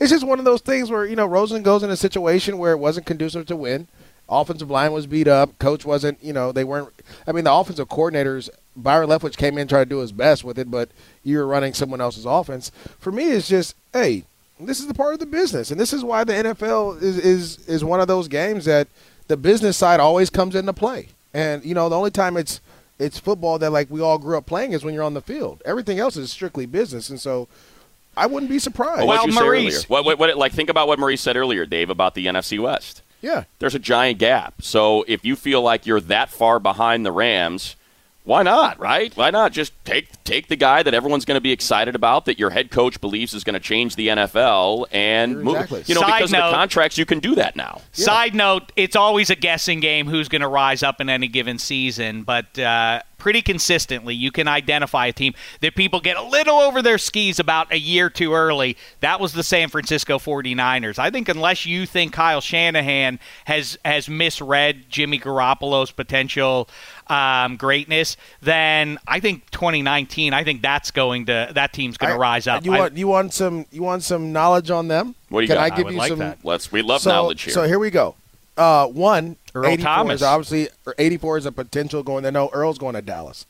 just one of those things where, Rosen goes in a situation where it wasn't conducive to win. Offensive line was beat up. Coach wasn't, they weren't. I mean, the offensive coordinators, Byron Leftwich came in and tried to do his best with it, but you're running someone else's offense. For me, it's just, hey, this is the part of the business, and this is why the NFL is one of those games that the business side always comes into play. And, the only time it's football that, we all grew up playing is when you're on the field. Everything else is strictly business, and so I wouldn't be surprised. Well, Maurice. Think about what Maurice said earlier, Dave, about the NFC West. Yeah. There's a giant gap. So if you feel like you're that far behind the Rams, why not, right? Why not just take the guy that everyone's going to be excited about, that your head coach believes is going to change the NFL, and move. Exactly. Because of the contracts, you can do that now. Yeah. Side note, it's always a guessing game who's going to rise up in any given season, but pretty consistently you can identify a team that people get a little over their skis about a year too early. That was the San Francisco 49ers. I think unless you think Kyle Shanahan has misread Jimmy Garoppolo's potential greatness, then I think 2019, I think that team's going to rise up. You want some knowledge on them? What do you got? I would like that. We love knowledge here. So here we go. One, Earl Thomas. Obviously, 84 is a potential going there. No, Earl's going to Dallas.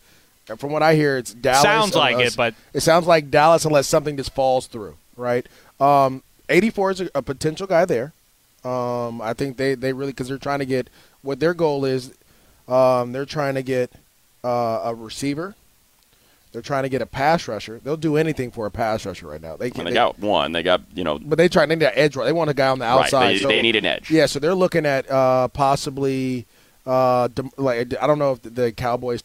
From what I hear, it's Dallas. Sounds like it, but. It sounds like Dallas unless something just falls through, right? 84 is a potential guy there. I think they really, because they're trying to get, what their goal is, they're trying to get a receiver. They're trying to get a pass rusher. They'll do anything for a pass rusher right now. They can. They got one. They got, you know. But they try. They need an edge. They want a guy on the outside. Right. They need an edge. Yeah. So they're looking at possibly, like, I don't know if the Cowboys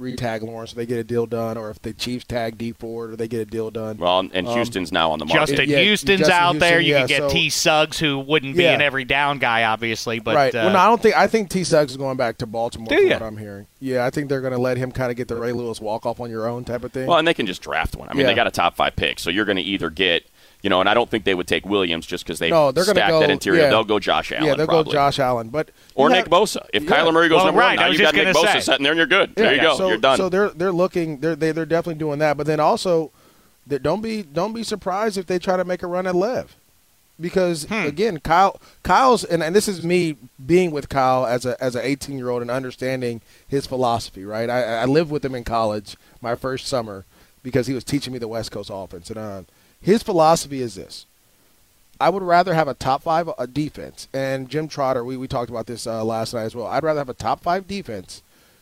retag Lawrence, so they get a deal done, or if the Chiefs tag D Ford, or they get a deal done. Well, and Houston's now on the market. Justin Houston's out there. You can get T Suggs, who wouldn't be an every down guy, obviously. But right. Well, no, I think T Suggs is going back to Baltimore. From what I'm hearing. Yeah, I think they're going to let him kind of get the Ray Lewis walk off on your own type of thing. Well, and they can just draft one. I mean, they got a top 5 pick, so you're going to either get. You know, and I don't think they would take Williams just because they're stacked that interior. Yeah. They'll go Josh Allen. Yeah, they'll go Josh Allen, or Nick Bosa. If Kyler Murray goes number one, now you've got Nick Bosa sitting there, and you're good. Yeah. There you go. So, you're done. So they're definitely doing that. But then also, don't be surprised if they try to make a run at Lev, because again, Kyle's and this is me being with Kyle as an 18-year-old and understanding his philosophy. Right, I lived with him in college my first summer because he was teaching me the West Coast offense and on. His philosophy is this. I would rather have a top 5 defense. And Jim Trotter, we talked about this last night as well. I'd rather have a top 5 defense,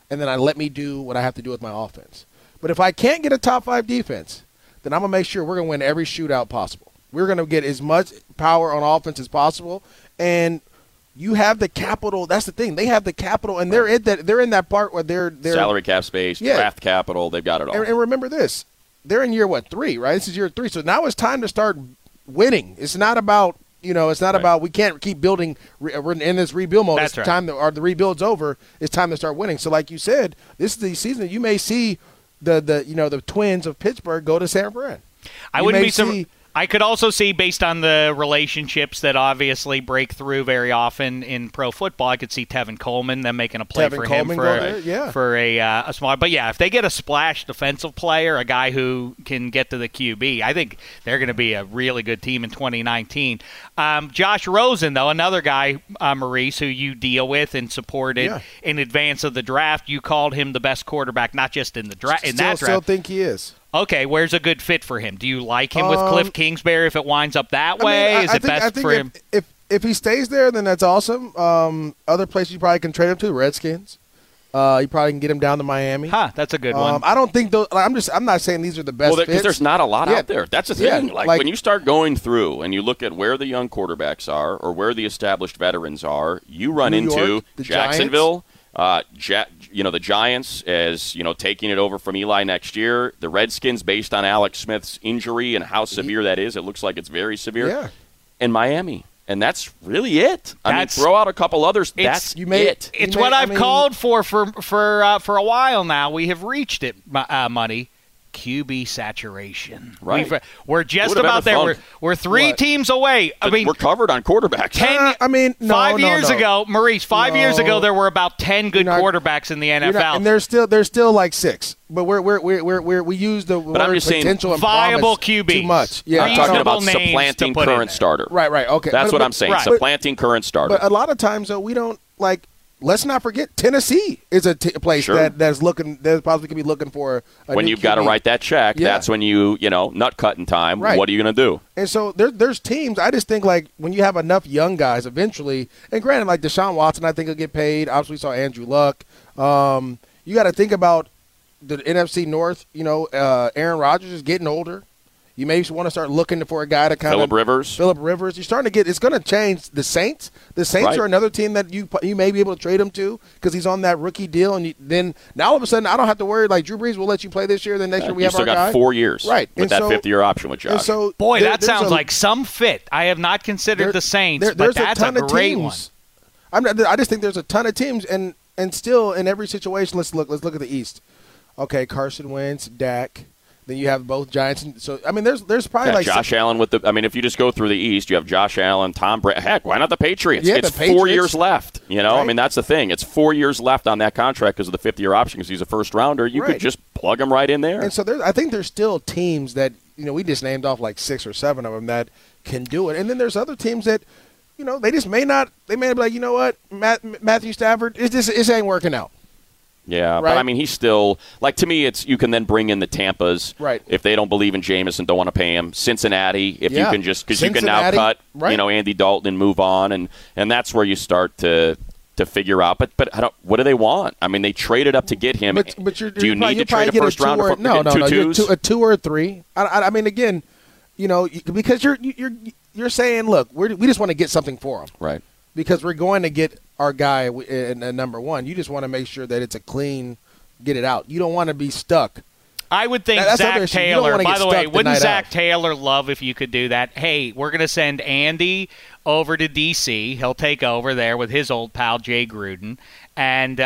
and then let me do what I have to do with my offense. But if I can't get a top 5 defense, then I'm going to make sure we're going to win every shootout possible. We're going to get as much power on offense as possible. And you have the capital. That's the thing. They have the capital, and they're in that part where they're salary cap space, draft capital. They've got it all. And remember this. They're in year, 3, right? This is year 3. So now it's time to start winning. It's not about, about we can't keep building. We're in this rebuild mode. That's time that the rebuild's over. It's time to start winning. So like you said, this is the season that you may see the Twins of Pittsburgh go to San Fran. I wouldn't be surprised. I could also see, based on the relationships that obviously break through very often in pro football, I could see Tevin Coleman, them making a play for him for a small. But, yeah, if they get a splash defensive player, a guy who can get to the QB, I think they're going to be a really good team in 2019. Josh Rosen, though, another guy, Maurice, who you deal with and supported in advance of the draft. You called him the best quarterback, not just in the draft. Still think he is. Okay, where's a good fit for him? Do you like him with Cliff Kingsbury if it winds up that way? Is it best for him? If he stays there, then that's awesome. Other places you probably can trade him to, Redskins. You probably can get him down to Miami. That's a good one. I don't think – I'm not saying these are the best fits. Because there's not a lot out there. That's the thing. Like, when you start going through and you look at where the young quarterbacks are or where the established veterans are, you run into Jacksonville – the Giants as, taking it over from Eli next year. The Redskins, based on Alex Smith's injury and how severe that is, it looks like it's very severe. Yeah. And Miami. And that's really it. I mean, throw out a couple others. It's what I've called for a while now. We have reached it, money. QB saturation. Right. We're just about there. We're 3 teams away. We're covered on quarterbacks. 5 years ago, Maurice, there were about 10 good quarterbacks in the NFL. And there's still like 6. But we use the word potential and viable QB too much. Yeah. I'm talking about supplanting current starter. Right. Okay. That's what I'm saying. Right. Supplanting current starter. But a lot of times, though, we don't like. Let's not forget Tennessee is a place that possibly could be looking for a when you've QB. Got to write that check, that's when you nut cutting time. Right. What are you going to do? And so there's teams. I just think like when you have enough young guys, eventually, and granted, like Deshaun Watson, I think he'll get paid. Obviously, we saw Andrew Luck. You got to think about the NFC North. Aaron Rodgers is getting older. You may want to start looking for a guy to kind of Phillip Rivers. You're starting to get – it's going to change the Saints. The Saints are another team that you may be able to trade him to because he's on that rookie deal. And then now all of a sudden I don't have to worry. Like Drew Brees will let you play this year. Then next year we have our guy. You still got 4 years with that fifth-year option with Josh. So, boy, that sounds like some fit. I have not considered the Saints, but that's a great one. I just think there's a ton of teams. And still in every situation, let's look at the East. Okay, Carson Wentz, Dak. Then you have both Giants. So, I mean, there's probably like Josh Allen with the – I mean, if you just go through the East, you have Josh Allen, Tom Brady. Heck, why not the Patriots? It's the 4 years left, Right. I mean, that's the thing. It's 4 years left on that contract because of the fifth-year option because he's a first-rounder. You could just plug him right in there. And so I think there's still teams that, we just named off like 6 or 7 of them that can do it. And then there's other teams that – they just may not – they may be like, you know what, Matthew Stafford, this ain't working out. Yeah, right? But I mean, he's still like to me. It's you can then bring in the Tampas, right? If they don't believe in Jameis and don't want to pay him, Cincinnati. If you can just because you can now cut, Andy Dalton and move on, and that's where you start to to figure out. But I don't, what do they want? I mean, they traded up to get him. But do you need to trade a first rounder? No, a two or a three. I mean, again, you know, because you're saying, look, we just want to get something for him, right? Because we're going to get our guy in number one. You just want to make sure that it's a clean get it out. You don't want to be stuck. I would think Zach Taylor, by the way, wouldn't Zach Taylor love if you could do that? Hey, we're going to send Andy over to D.C. He'll take over there with his old pal Jay Gruden. And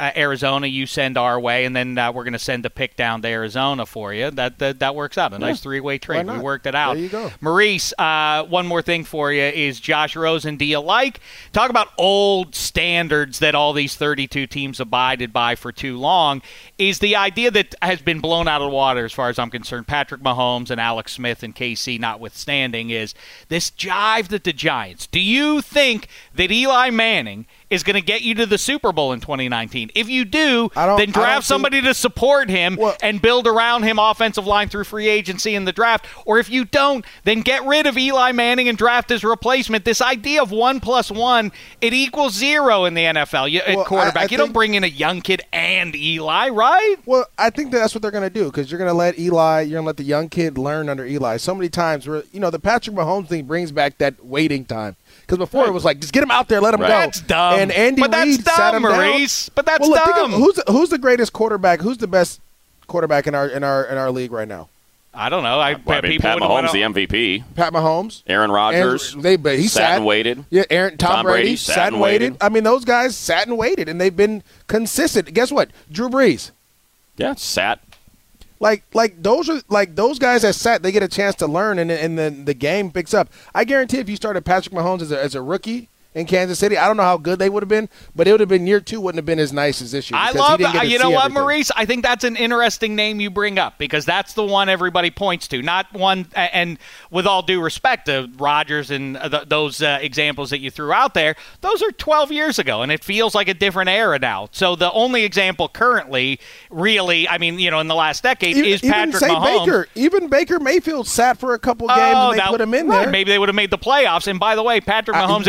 Arizona you send our way, and then we're going to send a pick down to Arizona for you. That works out. A nice three-way trade. We worked it out. There you go. Maurice, one more thing for you is Josh Rosen. Do you like – talk about old standards that all these 32 teams abided by for too long is the idea that has been blown out of the water as far as I'm concerned, Patrick Mahomes and Alex Smith and KC notwithstanding, is this jive that the Giants. Do you think that Eli Manning – is going to get you to the Super Bowl in 2019. If you do, then draft somebody to support him and build around him offensive line through free agency in the draft. Or if you don't, then get rid of Eli Manning and draft his replacement. This idea of 1 + 1, it equals 0 in the NFL at quarterback. I think, you don't bring in a young kid and Eli, right? Well, I think that's what they're going to do because you're going to let the young kid learn under Eli. So many times, the Patrick Mahomes thing brings back that waiting time. Because before it was like, just get him out there, let him go. That's dumb. And Andy Reid sat him down. But that's dumb. Who's the greatest quarterback? Who's the best quarterback in our league right now? I don't know. Pat Mahomes, the MVP. Pat Mahomes, Aaron Rodgers. He sat and waited. Yeah, Tom Brady sat and waited. I mean, those guys sat and waited, and they've been consistent. Guess what? Drew Brees. Yeah, sat. Like those guys that sat, they get a chance to learn, and then the game picks up. I guarantee if you started Patrick Mahomes as a rookie in Kansas City, I don't know how good they would have been, but it would have been year two wouldn't have been as nice as this year. I love that. You know what, everything. Maurice? I think that's an interesting name you bring up because that's the one everybody points to, not one. And with all due respect to Rodgers and those examples that you threw out there, those are 12 years ago, and it feels like a different era now. So the only example currently, really, I mean, in the last decade, is Patrick Mahomes. Even Baker Mayfield sat for a couple games and they put him in there. Maybe they would have made the playoffs. And by the way, Patrick Mahomes,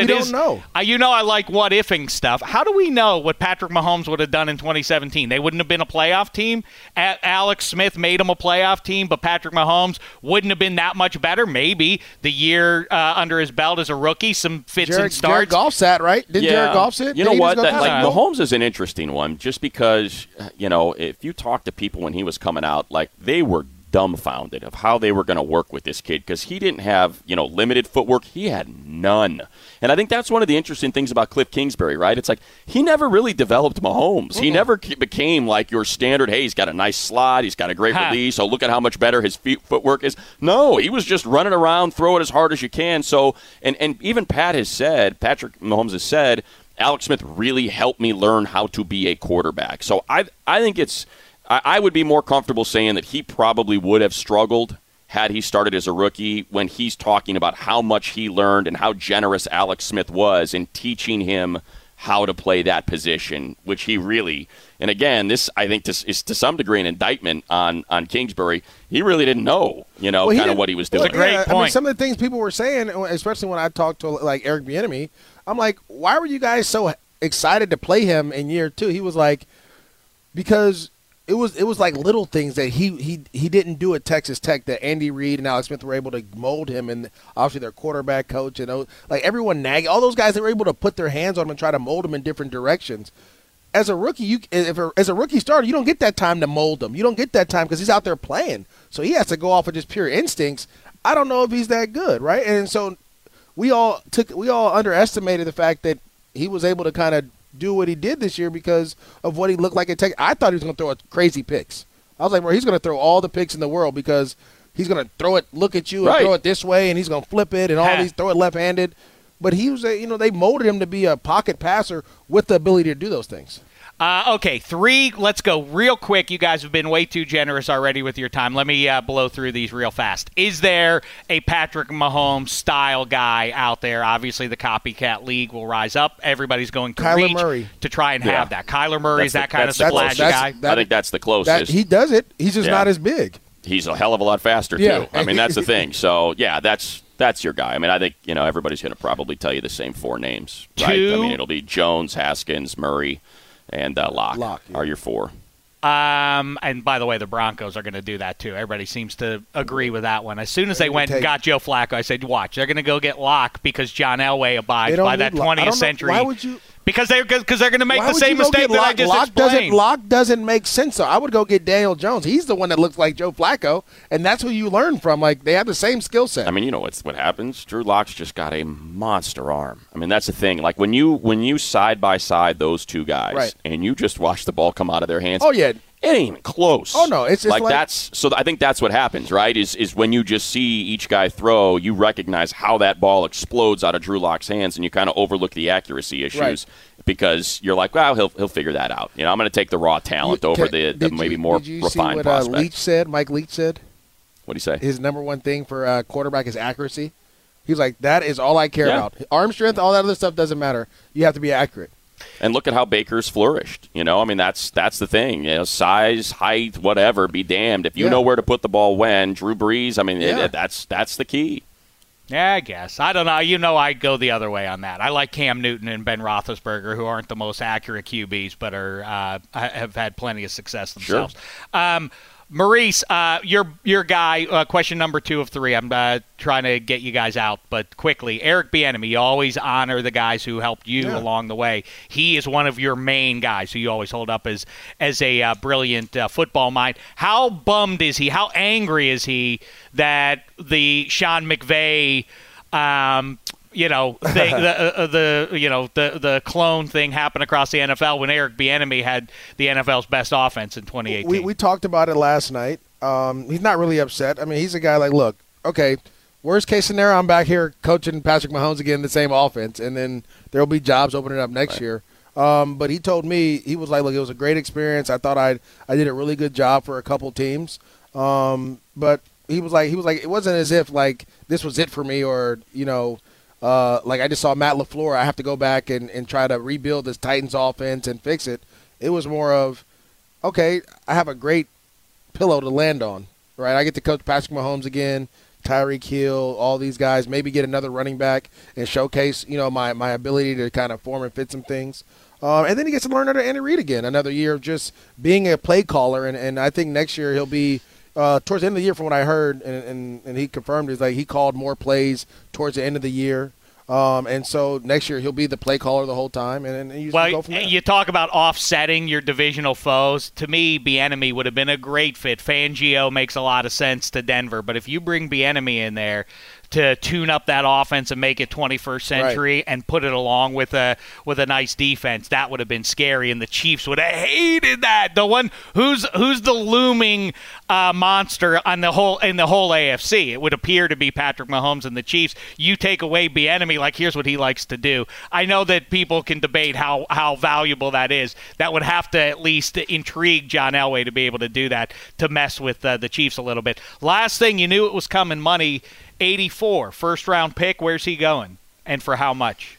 I like what-ifing stuff. How do we know what Patrick Mahomes would have done in 2017? They wouldn't have been a playoff team. Alex Smith made them a playoff team, but Patrick Mahomes wouldn't have been that much better. Maybe the year under his belt as a rookie, some fits and starts. Jared Goff sat, right? Didn't Jared Goff sit? You know what? Mahomes is an interesting one just because, if you talk to people when he was coming out, they were dumbfounded of how they were going to work with this kid because he didn't have, limited footwork. He had none. And I think that's one of the interesting things about Cliff Kingsbury, right? It's like he never really developed Mahomes. Mm-hmm. He never became like your standard, hey, he's got a nice slide, he's got a great release, so look at how much better his footwork is. No, he was just running around, throw it as hard as you can. So, and even Patrick Mahomes has said, Alex Smith really helped me learn how to be a quarterback. So I think it's I would be more comfortable saying that he probably would have struggled had he started as a rookie when he's talking about how much he learned and how generous Alex Smith was in teaching him how to play that position, which he really, and again, this I think this is to some degree an indictment on Kingsbury. He really didn't know, kind of what he was doing. That's a great point. I mean, some of the things people were saying, especially when I talked to like Eric Bieniemy, I'm like, why were you guys so excited to play him in year two? He was like, because it was like little things that he didn't do at Texas Tech that Andy Reid and Alex Smith were able to mold him, and obviously their quarterback coach and like everyone nagging all those guys that were able to put their hands on him and try to mold him in different directions. As a rookie, as a rookie starter, you don't get that time to mold him. You don't get that time because he's out there playing, so he has to go off of just pure instincts. I don't know if he's that good, right? And so we all underestimated the fact that he was able to kind of do what he did this year because of what he looked like at Texas. I thought he was going to throw crazy picks. I was like, he's going to throw all the picks in the world because he's going to throw it, look at you, and throw it this way, and he's going to flip it, and all these throw it left-handed. But he was, they molded him to be a pocket passer with the ability to do those things. Okay, 3, let's go real quick. You guys have been way too generous already with your time. Let me blow through these real fast. Is there a Patrick Mahomes style guy out there? Obviously, the copycat league will rise up. Everybody's going to Kyler Murray to try and have that. Kyler Murray is that kind of splash guy. I think that's the closest. He does it. He's just not as big. He's a hell of a lot faster, too. I mean, that's the thing. So, yeah, that's – That's your guy. I mean, I think, you know, everybody's going to probably tell you the same four names, right? I mean, it'll be Jones, Haskins, Murray, and Locke. Are your four. And by the way, the Broncos are going to do that too. Everybody seems to agree with that one. As soon as they went and got Joe Flacco, I said, watch, they're going to go get Locke because John Elway abides by that 20th century. Why would you? Because they're going to make the same mistake that I just explained. Locke doesn't make sense. So I would go get Daniel Jones. He's the one that looks like Joe Flacco, and that's who you learn from. Like, they have the same skill set. I mean, you know what happens. Drew Locke's just got a monster arm. I mean, that's the thing. Like, when you side by side those two guys, right, and you just watch the ball come out of their hands. Oh yeah, it ain't even close. Oh no, it's like that's. So I think that's what happens, right? Is when you just see each guy throw, you recognize how that ball explodes out of Drew Locke's hands, and you kind of overlook the accuracy issues. Right. Because you're like, well, he'll figure that out. You know, I'm going to take the raw talent over the maybe more refined prospects. Did you see what Leach said? Mike Leach said. What did he say? His number one thing for quarterback is accuracy. He's like, that is all I care about. Arm strength, all that other stuff doesn't matter. You have to be accurate. And look at how Baker's flourished. You know, I mean, that's the thing. You know, size, height, whatever, be damned. If you know where to put the ball when, Drew Brees, I mean, that's the key. Yeah, I guess. I don't know. You know, I go the other way on that. I like Cam Newton and Ben Roethlisberger, who aren't the most accurate QBs, but have had plenty of success themselves. Sure. Maurice, your guy, question number 2 of 3. I'm trying to get you guys out, but quickly, Eric Bieniemy, you always honor the guys who helped you along the way. He is one of your main guys who you always hold up as a brilliant football mind. How bummed is he? How angry is he that the Sean McVay, thing, the clone thing happened across the NFL when Eric Bieniemy had the NFL's best offense in 2018. We talked about it last night. He's not really upset. I mean, he's a guy like, look, okay, worst case scenario, I'm back here coaching Patrick Mahomes again, the same offense, and then there'll be jobs opening up next year. But he told me, he was like, look, it was a great experience. I thought I did a really good job for a couple teams, but he was like, it wasn't as if like this was it for me or like I just saw Matt LaFleur, I have to go back and try to rebuild this Titans offense and fix it. It was more of, okay, I have a great pillow to land on, right? I get to coach Patrick Mahomes again, Tyreek Hill, all these guys, maybe get another running back and showcase, my ability to kind of form and fit some things. And then he gets to learn under Andy Reid again, another year of just being a play caller. And I think next year he'll be – towards the end of the year, from what I heard, and he confirmed, is like he called more plays towards the end of the year. And so next year he'll be the play caller the whole time. And go from there. You talk about offsetting your divisional foes. To me, Bieniemy would have been a great fit. Fangio makes a lot of sense to Denver. But if you bring Bieniemy in there to tune up that offense and make it 21st century and put it along with a nice defense, that would have been scary, and the Chiefs would have hated that. The one who's the looming monster in the whole AFC. It would appear to be Patrick Mahomes and the Chiefs. You take away Bieniemy, like here's what he likes to do. I know that people can debate how valuable that is. That would have to at least intrigue John Elway to be able to do that, to mess with the Chiefs a little bit. Last thing you knew, it was coming. Money, 84, first-round pick. Where's he going, and for how much?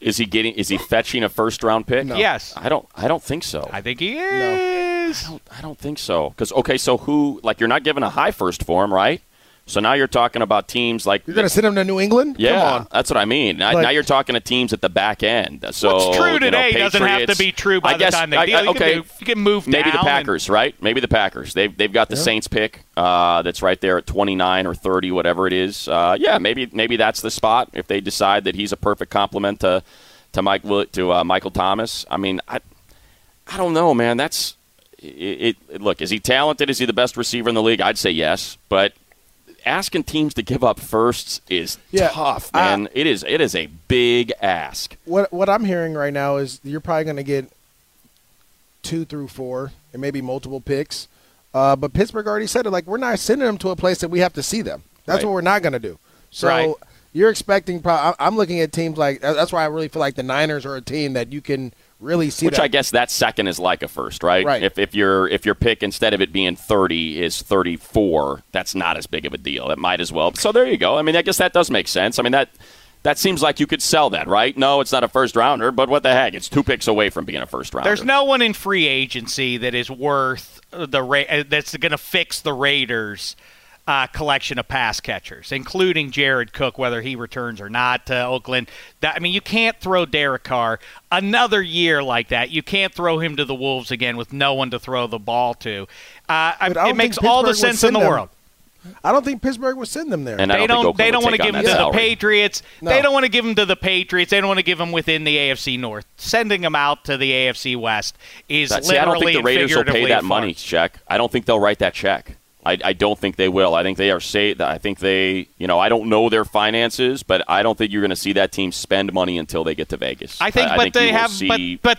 Is he fetching a first-round pick? No. Yes. I don't think so. I think he is. No. I don't think so. Because so who? Like, you're not giving a high first for him, right? So now you're talking about teams like... You're going to send them to New England? Yeah, come on. That's what I mean. Like, now you're talking to teams at the back end. So, what's true today Patriots, doesn't have to be true by the time they deal. You can move maybe down. Maybe the Packers, right? Maybe the Packers. They've got the Saints pick that's right there at 29 or 30, whatever it is. Maybe that's the spot if they decide that he's a perfect complement to Michael Thomas. I mean, I don't know, man. That's it. Look, is he talented? Is he the best receiver in the league? I'd say yes, but... Asking teams to give up firsts is tough, man. It is a big ask. What I'm hearing right now is you're probably going to get 2 through 4 and maybe multiple picks. But Pittsburgh already said it. Like, we're not sending them to a place that we have to see them. That's what we're not going to do. So you're expecting I'm looking at teams like – that's why I really feel like the Niners are a team that you can – really see I guess that second is like a first, right? Right. If your pick, instead of it being 30, is 34, that's not as big of a deal. That might as well. So there you go. I mean, I guess that does make sense. I mean, that seems like you could sell that, right? No, it's not a first-rounder, but what the heck? It's 2 picks away from being a first-rounder. There's no one in free agency that is worth that's going to fix the Raiders collection of pass catchers, including Jared Cook, whether he returns or not to Oakland. I mean, you can't throw Derek Carr another year like that. You can't throw him to the Wolves again with no one to throw the ball to. It makes all the sense in the world. I don't think Pittsburgh would send them there. And they don't want to give him to the Patriots. No. They don't want to give him to the Patriots. They don't want to give him within the AFC North. Sending him out to the AFC West is literally, I don't think the Raiders will pay that money check. I don't think they'll write that check. I don't think they will. I think they are safe. I think they, you know, I don't know their finances, but I don't think you're going to see that team spend money until they get to Vegas. But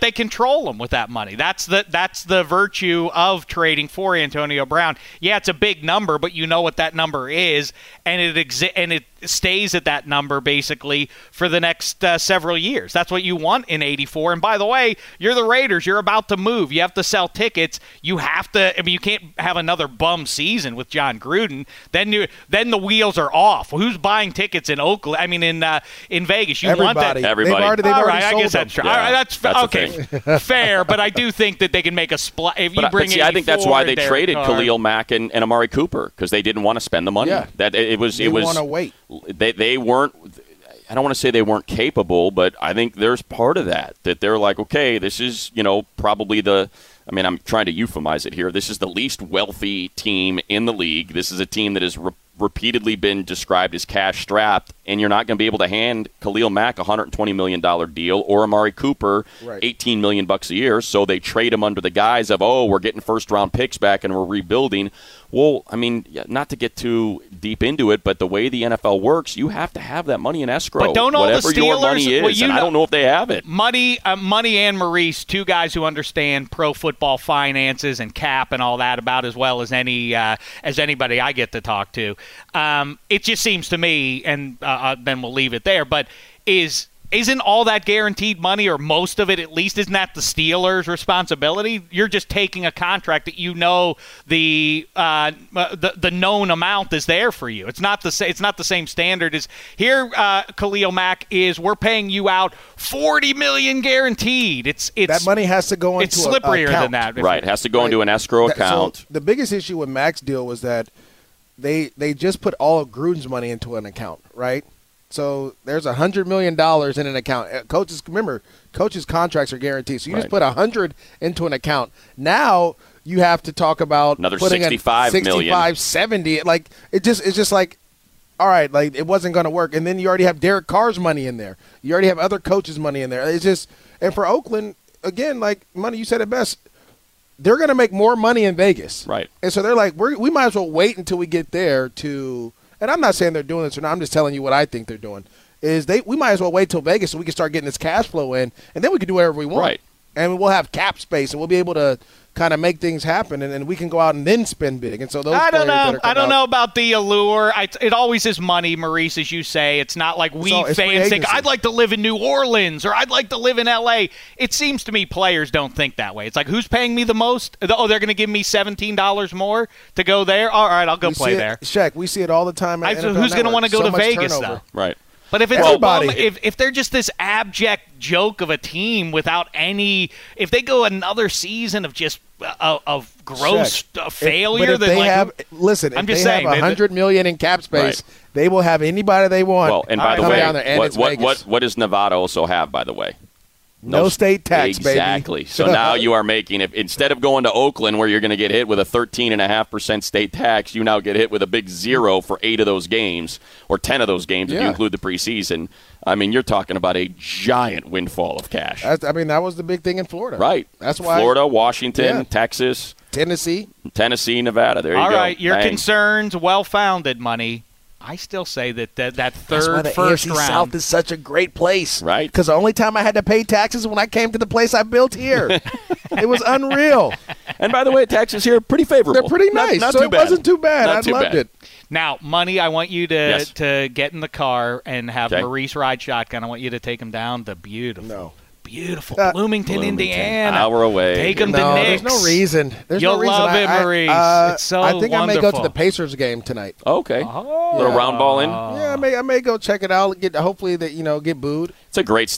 they control them with that money. That's the virtue of trading for Antonio Brown. Yeah, it's a big number, but you know what that number is, and it stays at that number basically for the next several years. That's what you want in 84. And by the way, you're the Raiders. You're about to move. You have to sell tickets. You have to. I mean, you can't have another bum season with John Gruden. Then the wheels are off. Who's buying tickets in Oakland? I mean, in Vegas. Everybody. They've already sold them. All right, that's okay. Fair, but I do think that they can make a splash. I think that's why they traded Khalil Mack and Amari Cooper, because they didn't want to spend the money. Yeah. They want to wait. They weren't – I don't want to say they weren't capable, but I think there's part of that they're like, okay, this is, you know, probably the – I mean, I'm trying to euphemize it here. This is the least wealthy team in the league. This is a team that has repeatedly been described as cash-strapped, and you're not going to be able to hand Khalil Mack a $120 million deal or Amari Cooper $18 million bucks a year, so they trade him under the guise of, oh, we're getting first-round picks back and we're rebuilding – well, I mean, not to get too deep into it, but the way the NFL works, you have to have that money in escrow. But don't all whatever the Steelers, your money is, well, you and know, I don't know if they have it. Money and Maurice, two guys who understand pro football finances and cap and all that about as well as anybody I get to talk to. It just seems to me, and then we'll leave it there. But isn't all that guaranteed money, or most of it at least, isn't that the Steelers' responsibility? You're just taking a contract that you know the known amount is there for you. It's not the same standard as here. Khalil Mack is, we're paying you out $40 million guaranteed. It's that money has to go into an account. It's slipperier than that. Right, it has to go into an escrow account. So the biggest issue with Mack's deal was that they just put all of Gruden's money into an account, right? So there's $100 million in an account. Coaches, remember, coaches' contracts are guaranteed. So you just put $100 into an account. Now you have to talk about another putting $65 million, $70 million. Like it's just like, all right, like it wasn't going to work. And then you already have Derek Carr's money in there. You already have other coaches' money in there. It's just, and for Oakland, again, like money. You said it best. They're going to make more money in Vegas, right? And so they're like, we might as well wait until we get there to. And I'm not saying they're doing this or not. I'm just telling you what I think they're doing. We might as well wait till Vegas so we can start getting this cash flow in, and then we can do whatever we want. Right. And we'll have cap space, and we'll be able to kind of make things happen, and we can go out and then spend big. And so those I don't know about the allure. It always is money, Maurice, as you say. It's not like we fans think, I'd like to live in New Orleans or I'd like to live in L.A. It seems to me players don't think that way. It's like, who's paying me the most? Oh, they're going to give me $17 more to go there? All right, I'll go play there. Shaq, we see it all the time. Who's going to want to go to Vegas, though? Right. But if it's if they're just this abject joke of a team without any, if they go another season of just of gross failure, if they have $100 million in cap space, they will have anybody they want. Well, and by the way, what does Nevada also have? By the way, no state tax, exactly. Baby. So now you are making, if instead of going to Oakland where you're going to get hit with a 13.5% state tax, you now get hit with a big zero for 8 of those games or 10 of those games if you include the preseason. I mean, you're talking about a giant windfall of cash. That was the big thing in Florida. Right. That's why Florida, Washington, Texas, Tennessee, Nevada. There you go. All right, your concerns well-founded, money. I still say that third first AFC round South is such a great place, right? Because the only time I had to pay taxes when I came to the place I built here, it was unreal. And by the way, taxes here are pretty favorable. They're pretty nice, wasn't too bad. I loved it. Now, money, I want you to get in the car and have Maurice ride shotgun. I want you to take him down to beautiful Bloomington, Indiana. An hour away. Take them to Knicks. There's no reason. You'll love it, Maurice. It's so wonderful. I think I may go to the Pacers game tonight. Okay. Oh. Little round ball in. Yeah, I may go check it out. Hopefully get booed. It's a great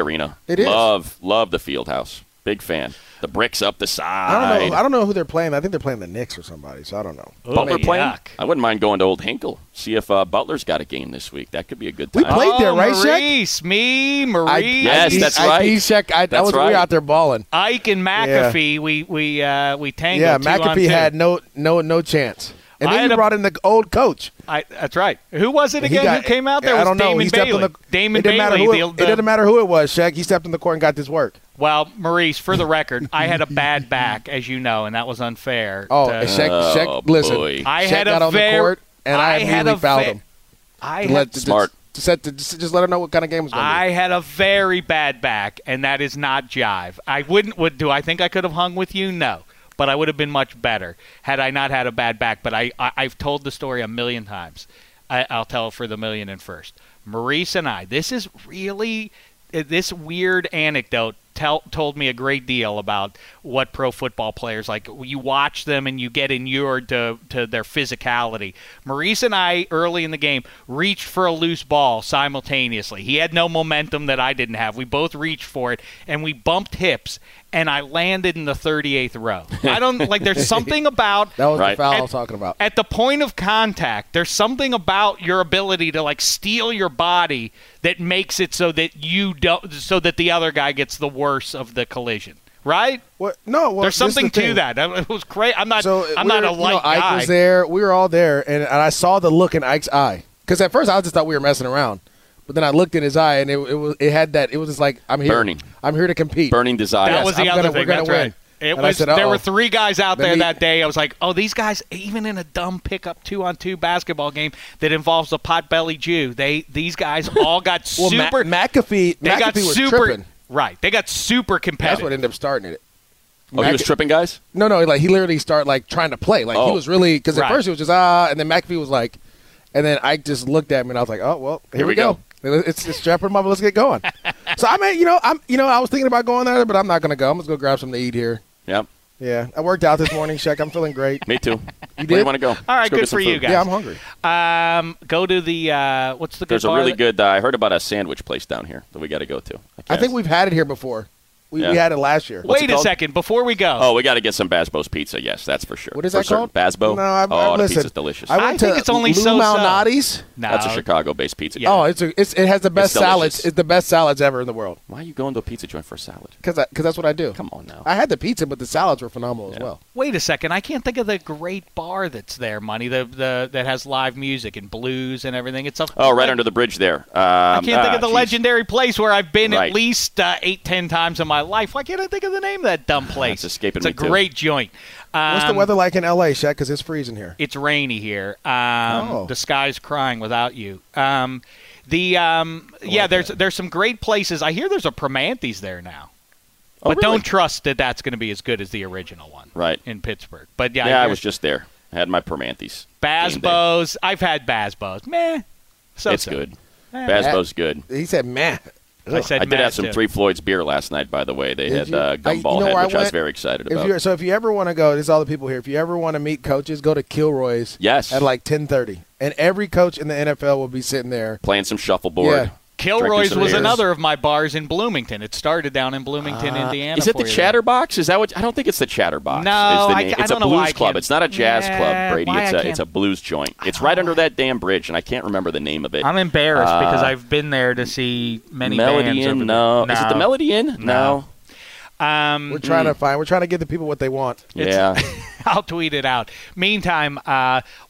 arena. It is. Love the field house. Big fan. The bricks up the side. I don't know who they're playing. I think they're playing the Knicks or somebody, so I don't know. Ooh, Butler playing? Yuck. I wouldn't mind going to Old Hinkle, see if Butler's got a game this week. That could be a good time. We played there, right, Shaq? Yes, that's right. That was we were out there balling. Ike and McAfee, we tangled. Yeah, McAfee had no chance. And then you brought in the old coach. That's right. Who was it again who came out there? I don't know. Damon Bailey. It didn't matter who it was, Shaq. He stepped in the court and got this work. Well, Maurice, for the record, I had a bad back, as you know, and that was unfair. Oh, Shaq, listen. Boy. I had a on the court, and I immediately fouled him. Smart. Just let him know what kind of game was going to be. I had a very bad back, and that is not jive. I wouldn't. Do I think I could have hung with you? No. But I would have been much better had I not had a bad back. But I've told the story a million times. I'll tell it for the million and first. Maurice and I, this weird anecdote told me a great deal about what pro football players like. You watch them and you get inured to their physicality. Maurice and I, early in the game, reached for a loose ball simultaneously. He had no momentum that I didn't have. We both reached for it, and we bumped hips. And I landed in the 38th row. I don't like. There's something about that was the foul I was talking about. At the point of contact, there's something about your ability to like steal your body that makes it so that you don't, so that the other guy gets the worse of the collision. Right? What? No. Well, there's something to that. It was great. I'm not a light guy. Ike was there. We were all there, and I saw the look in Ike's eye because at first I just thought we were messing around. But then I looked in his eye, and it was just like, I'm here. Burning. I'm here to compete. Burning desire. That was the other thing. We're going to win. There were three guys out there that day. I was like, oh, these guys, even in a dumb pickup 2-on-2 basketball game that involves a pot-bellied Jew, these guys all got super. McAfee was tripping. Right. They got super competitive. That's what ended up starting it. He was tripping guys? No. Like, he literally started, like, trying to play. Like, he was really – because at first he was just, and then McAfee was like – and then I just looked at him, and I was like, oh, well, here we go. It's Jeopardy, Mama. Let's get going. So I mean, I was thinking about going there, but I'm not going to go. I'm just going to grab something to eat here. Yep. Yeah, I worked out this morning, Shaq. I'm feeling great. Me too. You did? Where do you want to go? All right, good for you guys. Yeah, I'm hungry. Go to the what's the good? There's a really good. I heard about a sandwich place down here that we got to go to. I think we've had it here before. We had it last year. Wait a second. Before we go. Oh, we got to get some Basbo's pizza. Yes, that's for sure. What is that called? Basbo? No, the pizza's delicious. I think it's only so-so. Lou Malnati's? No. That's a Chicago-based pizza. Yeah. Oh, it has the best salads. It's the best salads ever in the world. Why are you going to a pizza joint for a salad? Because that's what I do. Come on now. I had the pizza, but the salads were phenomenal as well. Wait a second. I can't think of the great bar that's there, Money, that has live music and blues and everything. It's right under the bridge there. I can't think of the legendary place where I've been at least 8-10 times in my life. Why can't I think of the name of that dumb place? It's a great joint. What's the weather like in L.A., Shaq? Because it's freezing here. It's rainy here. The sky's crying without you. There's some great places. I hear there's a Primanti's there now. Oh, but really? Don't trust that's going to be as good as the original one. Right. In Pittsburgh. But I was just there. I had my Primanti's. Basbo's. I've had Basbo's. Meh. So it's good. Basbo's good. He said meh. I did have some Three Floyds beer last night, by the way. They had Gumball Head, which I was very excited about. So if you ever want to go, there's all the people here. If you ever want to meet coaches, go to Kilroy's at like 10:30. And every coach in the NFL will be sitting there. Playing some shuffleboard. Yeah. Kilroy's was another of my bars in Bloomington. It started down in Bloomington, Indiana. Is it the Chatterbox? Is that what? I don't think it's the Chatterbox. No, it's a blues club. It's not a jazz club, Brady. It's a blues joint. It's right under that damn bridge, and I can't remember the name of it. I'm embarrassed because I've been there to see many Melody Inn. No, is it the Melody Inn? No. We're trying to give the people what they want. I'll tweet it out. Meantime,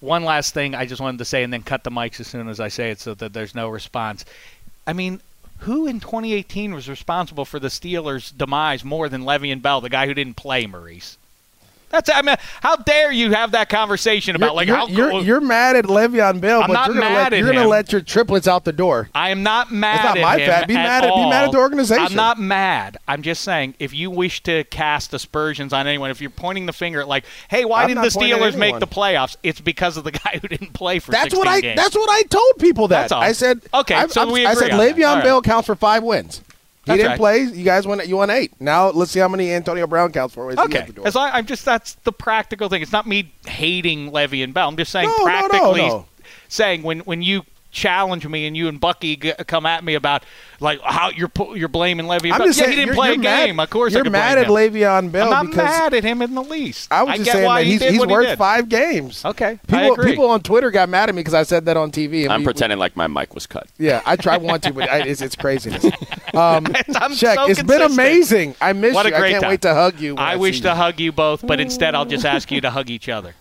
one last thing I just wanted to say, and then cut the mics as soon as I say it, so that there's no response. I mean, who in 2018 was responsible for the Steelers' demise more than Le'Veon Bell, the guy who didn't play, Maurice? How dare you have that conversation about you're mad at Le'Veon Bell, but you're going to let your triplets out the door. I am not mad at him. It's not my fault. Be mad at the organization. I'm not mad. I'm just saying, if you wish to cast aspersions on anyone, if you're pointing the finger at like, hey, why didn't the Steelers make the playoffs? It's because of the guy who didn't play for 16 games. That's what I told people that. That's all. I said, Le'Veon Bell counts for 5 wins. He didn't play. You guys won 8. Now let's see how many Antonio Brown counts for. Okay. That's the practical thing. It's not me hating Le'Veon Bell. I'm just saying practically saying when you challenge me, and you and Bucky come at me about like how you're blaming Le'Veon Bell. Yeah, he didn't play a game. Mad, of course, you're I could mad at him. Le'Veon Bell. I'm not mad at him in the least. I was just saying that he's worked 5 games. Okay, people on Twitter got mad at me because I said that on TV. I'm pretending like my mic was cut. Yeah, I want to, but it's craziness. I'm Check. So it's been amazing. I miss you. I can't wait to hug you. I wish to hug you both, but instead I'll just ask you to hug each other.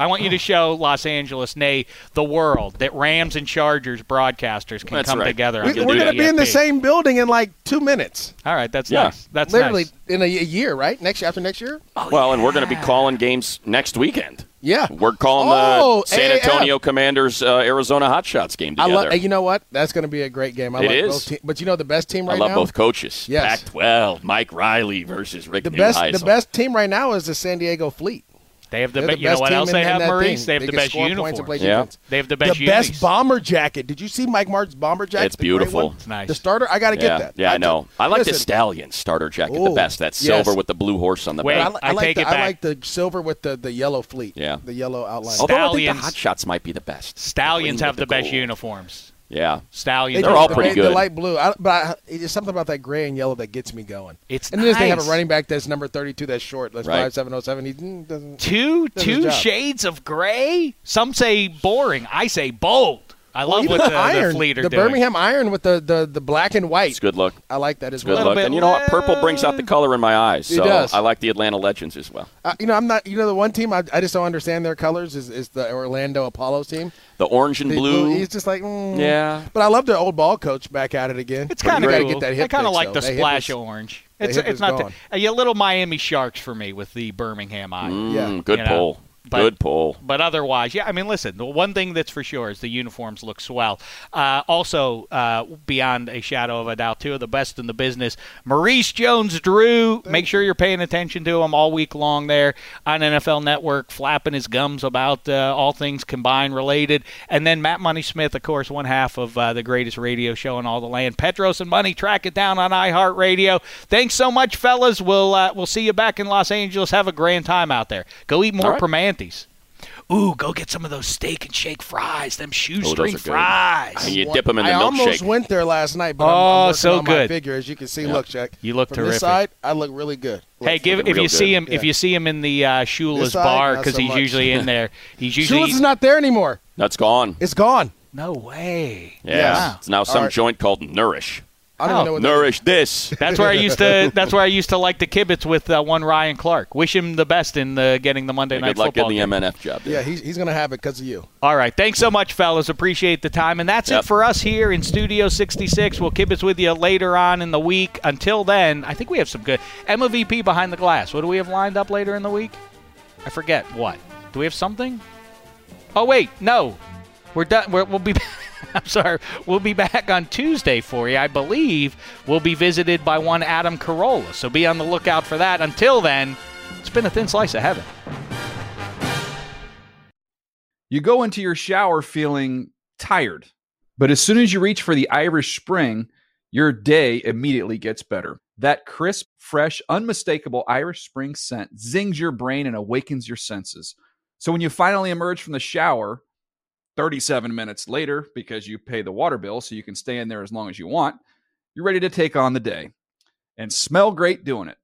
I want you to show Los Angeles, nay, the world, that Rams and Chargers broadcasters can come together. We're going to be in the same building in like 2 minutes. All right, that's nice. That's literally nice. In a year, right? After next year? Oh, well, and we're going to be calling games next weekend. Yeah. We're calling the San Antonio Commanders Arizona Hotshots game together. You know what? That's going to be a great game. It is. Both but you know the best team right now? I love both coaches. Yes. Pac-12, Mike Riley versus Rick Neuheisel. The best team right now is the San Diego Fleet. They have the best. You know what else they have, Maurice? They have the best uniforms. Yeah. They have the best. The best bomber jacket. Did you see Mike Martz's bomber jacket? It's beautiful. It's nice. The starter. I got to get that. Yeah, I know. I like the Stallion starter jacket the best. That's silver with the blue horse on the back. I take it back. I like the silver with the yellow fleet. Yeah. The yellow outline. Although I think the Hot Shots might be the best. Stallions have the best uniforms. Yeah, Stallions. They're all pretty good. The light blue, but it's something about that gray and yellow that gets me going. It's and then nice. They have a running back that's number 32 that's short. That's 5'7", 0'7". He doesn't. Two shades of gray. Some say boring. I say bold. I love what the Fleet are doing. The Birmingham Iron with the black and white. It's good look. I like that as well. Good look. And you know what? Purple brings out the color in my eyes. So it does. I like the Atlanta Legends as well. The one team I just don't understand their colors is the Orlando Apollos team. The orange and blue. He's just like, yeah. But I love their old ball coach back at it again. It's kind of cool. I kind of like the splash of orange. It's not a little Miami Sharks for me with the Birmingham Iron. Yeah. Good pull. Good pull. But otherwise, listen, the one thing that's for sure is the uniforms look swell. Also, beyond a shadow of a doubt, two of the best in the business, Maurice Jones-Drew. Make sure you're paying attention to him all week long there on NFL Network, flapping his gums about all things combined related. And then Matt Money Smith, of course, one half of the greatest radio show in all the land. Petros and Money, track it down on iHeartRadio. Thanks so much, fellas. We'll see you back in Los Angeles. Have a grand time out there. Go eat more permantine. Ooh, go get some of those steak and shake fries, them shoestring fries. And you dip them in the milkshake. I almost went there last night, but I'm working on my figure. As you can see, look, Jack. You look terrific. From this side, I look really good. If you see him in the Shula's bar, because he's usually in there. Shula's is not there anymore. That's gone. It's gone. No way. Yeah. Wow. It's now some joint called Nourish. I don't know what Nourish this. That's where I used to like the kibitz with one Ryan Clark. Wish him the best in getting the Monday Night Football. Good luck getting the MNF job. Dude. Yeah, he's going to have it because of you. All right. Thanks so much, fellas. Appreciate the time. And that's it for us here in Studio 66. We'll kibitz with you later on in the week. Until then, I think we have some good MVP behind the glass. What do we have lined up later in the week? I forget. What? Do we have something? Oh, wait. No. We're done. We'll be back. I'm sorry. We'll be back on Tuesday for you. I believe we'll be visited by one Adam Carolla, so be on the lookout for that. Until then, it's been a thin slice of heaven. You go into your shower feeling tired, but as soon as you reach for the Irish Spring, your day immediately gets better. That crisp, fresh, unmistakable Irish Spring scent zings your brain and awakens your senses. So when you finally emerge from the shower 37 minutes later, because you pay the water bill so you can stay in there as long as you want, you're ready to take on the day and smell great doing it.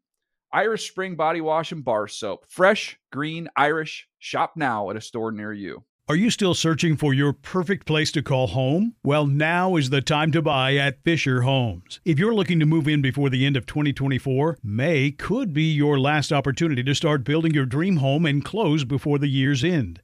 Irish Spring Body Wash and Bar Soap. Fresh, green, Irish. Shop now at a store near you. Are you still searching for your perfect place to call home? Well, now is the time to buy at Fisher Homes. If you're looking to move in before the end of 2024, May could be your last opportunity to start building your dream home and close before the year's end.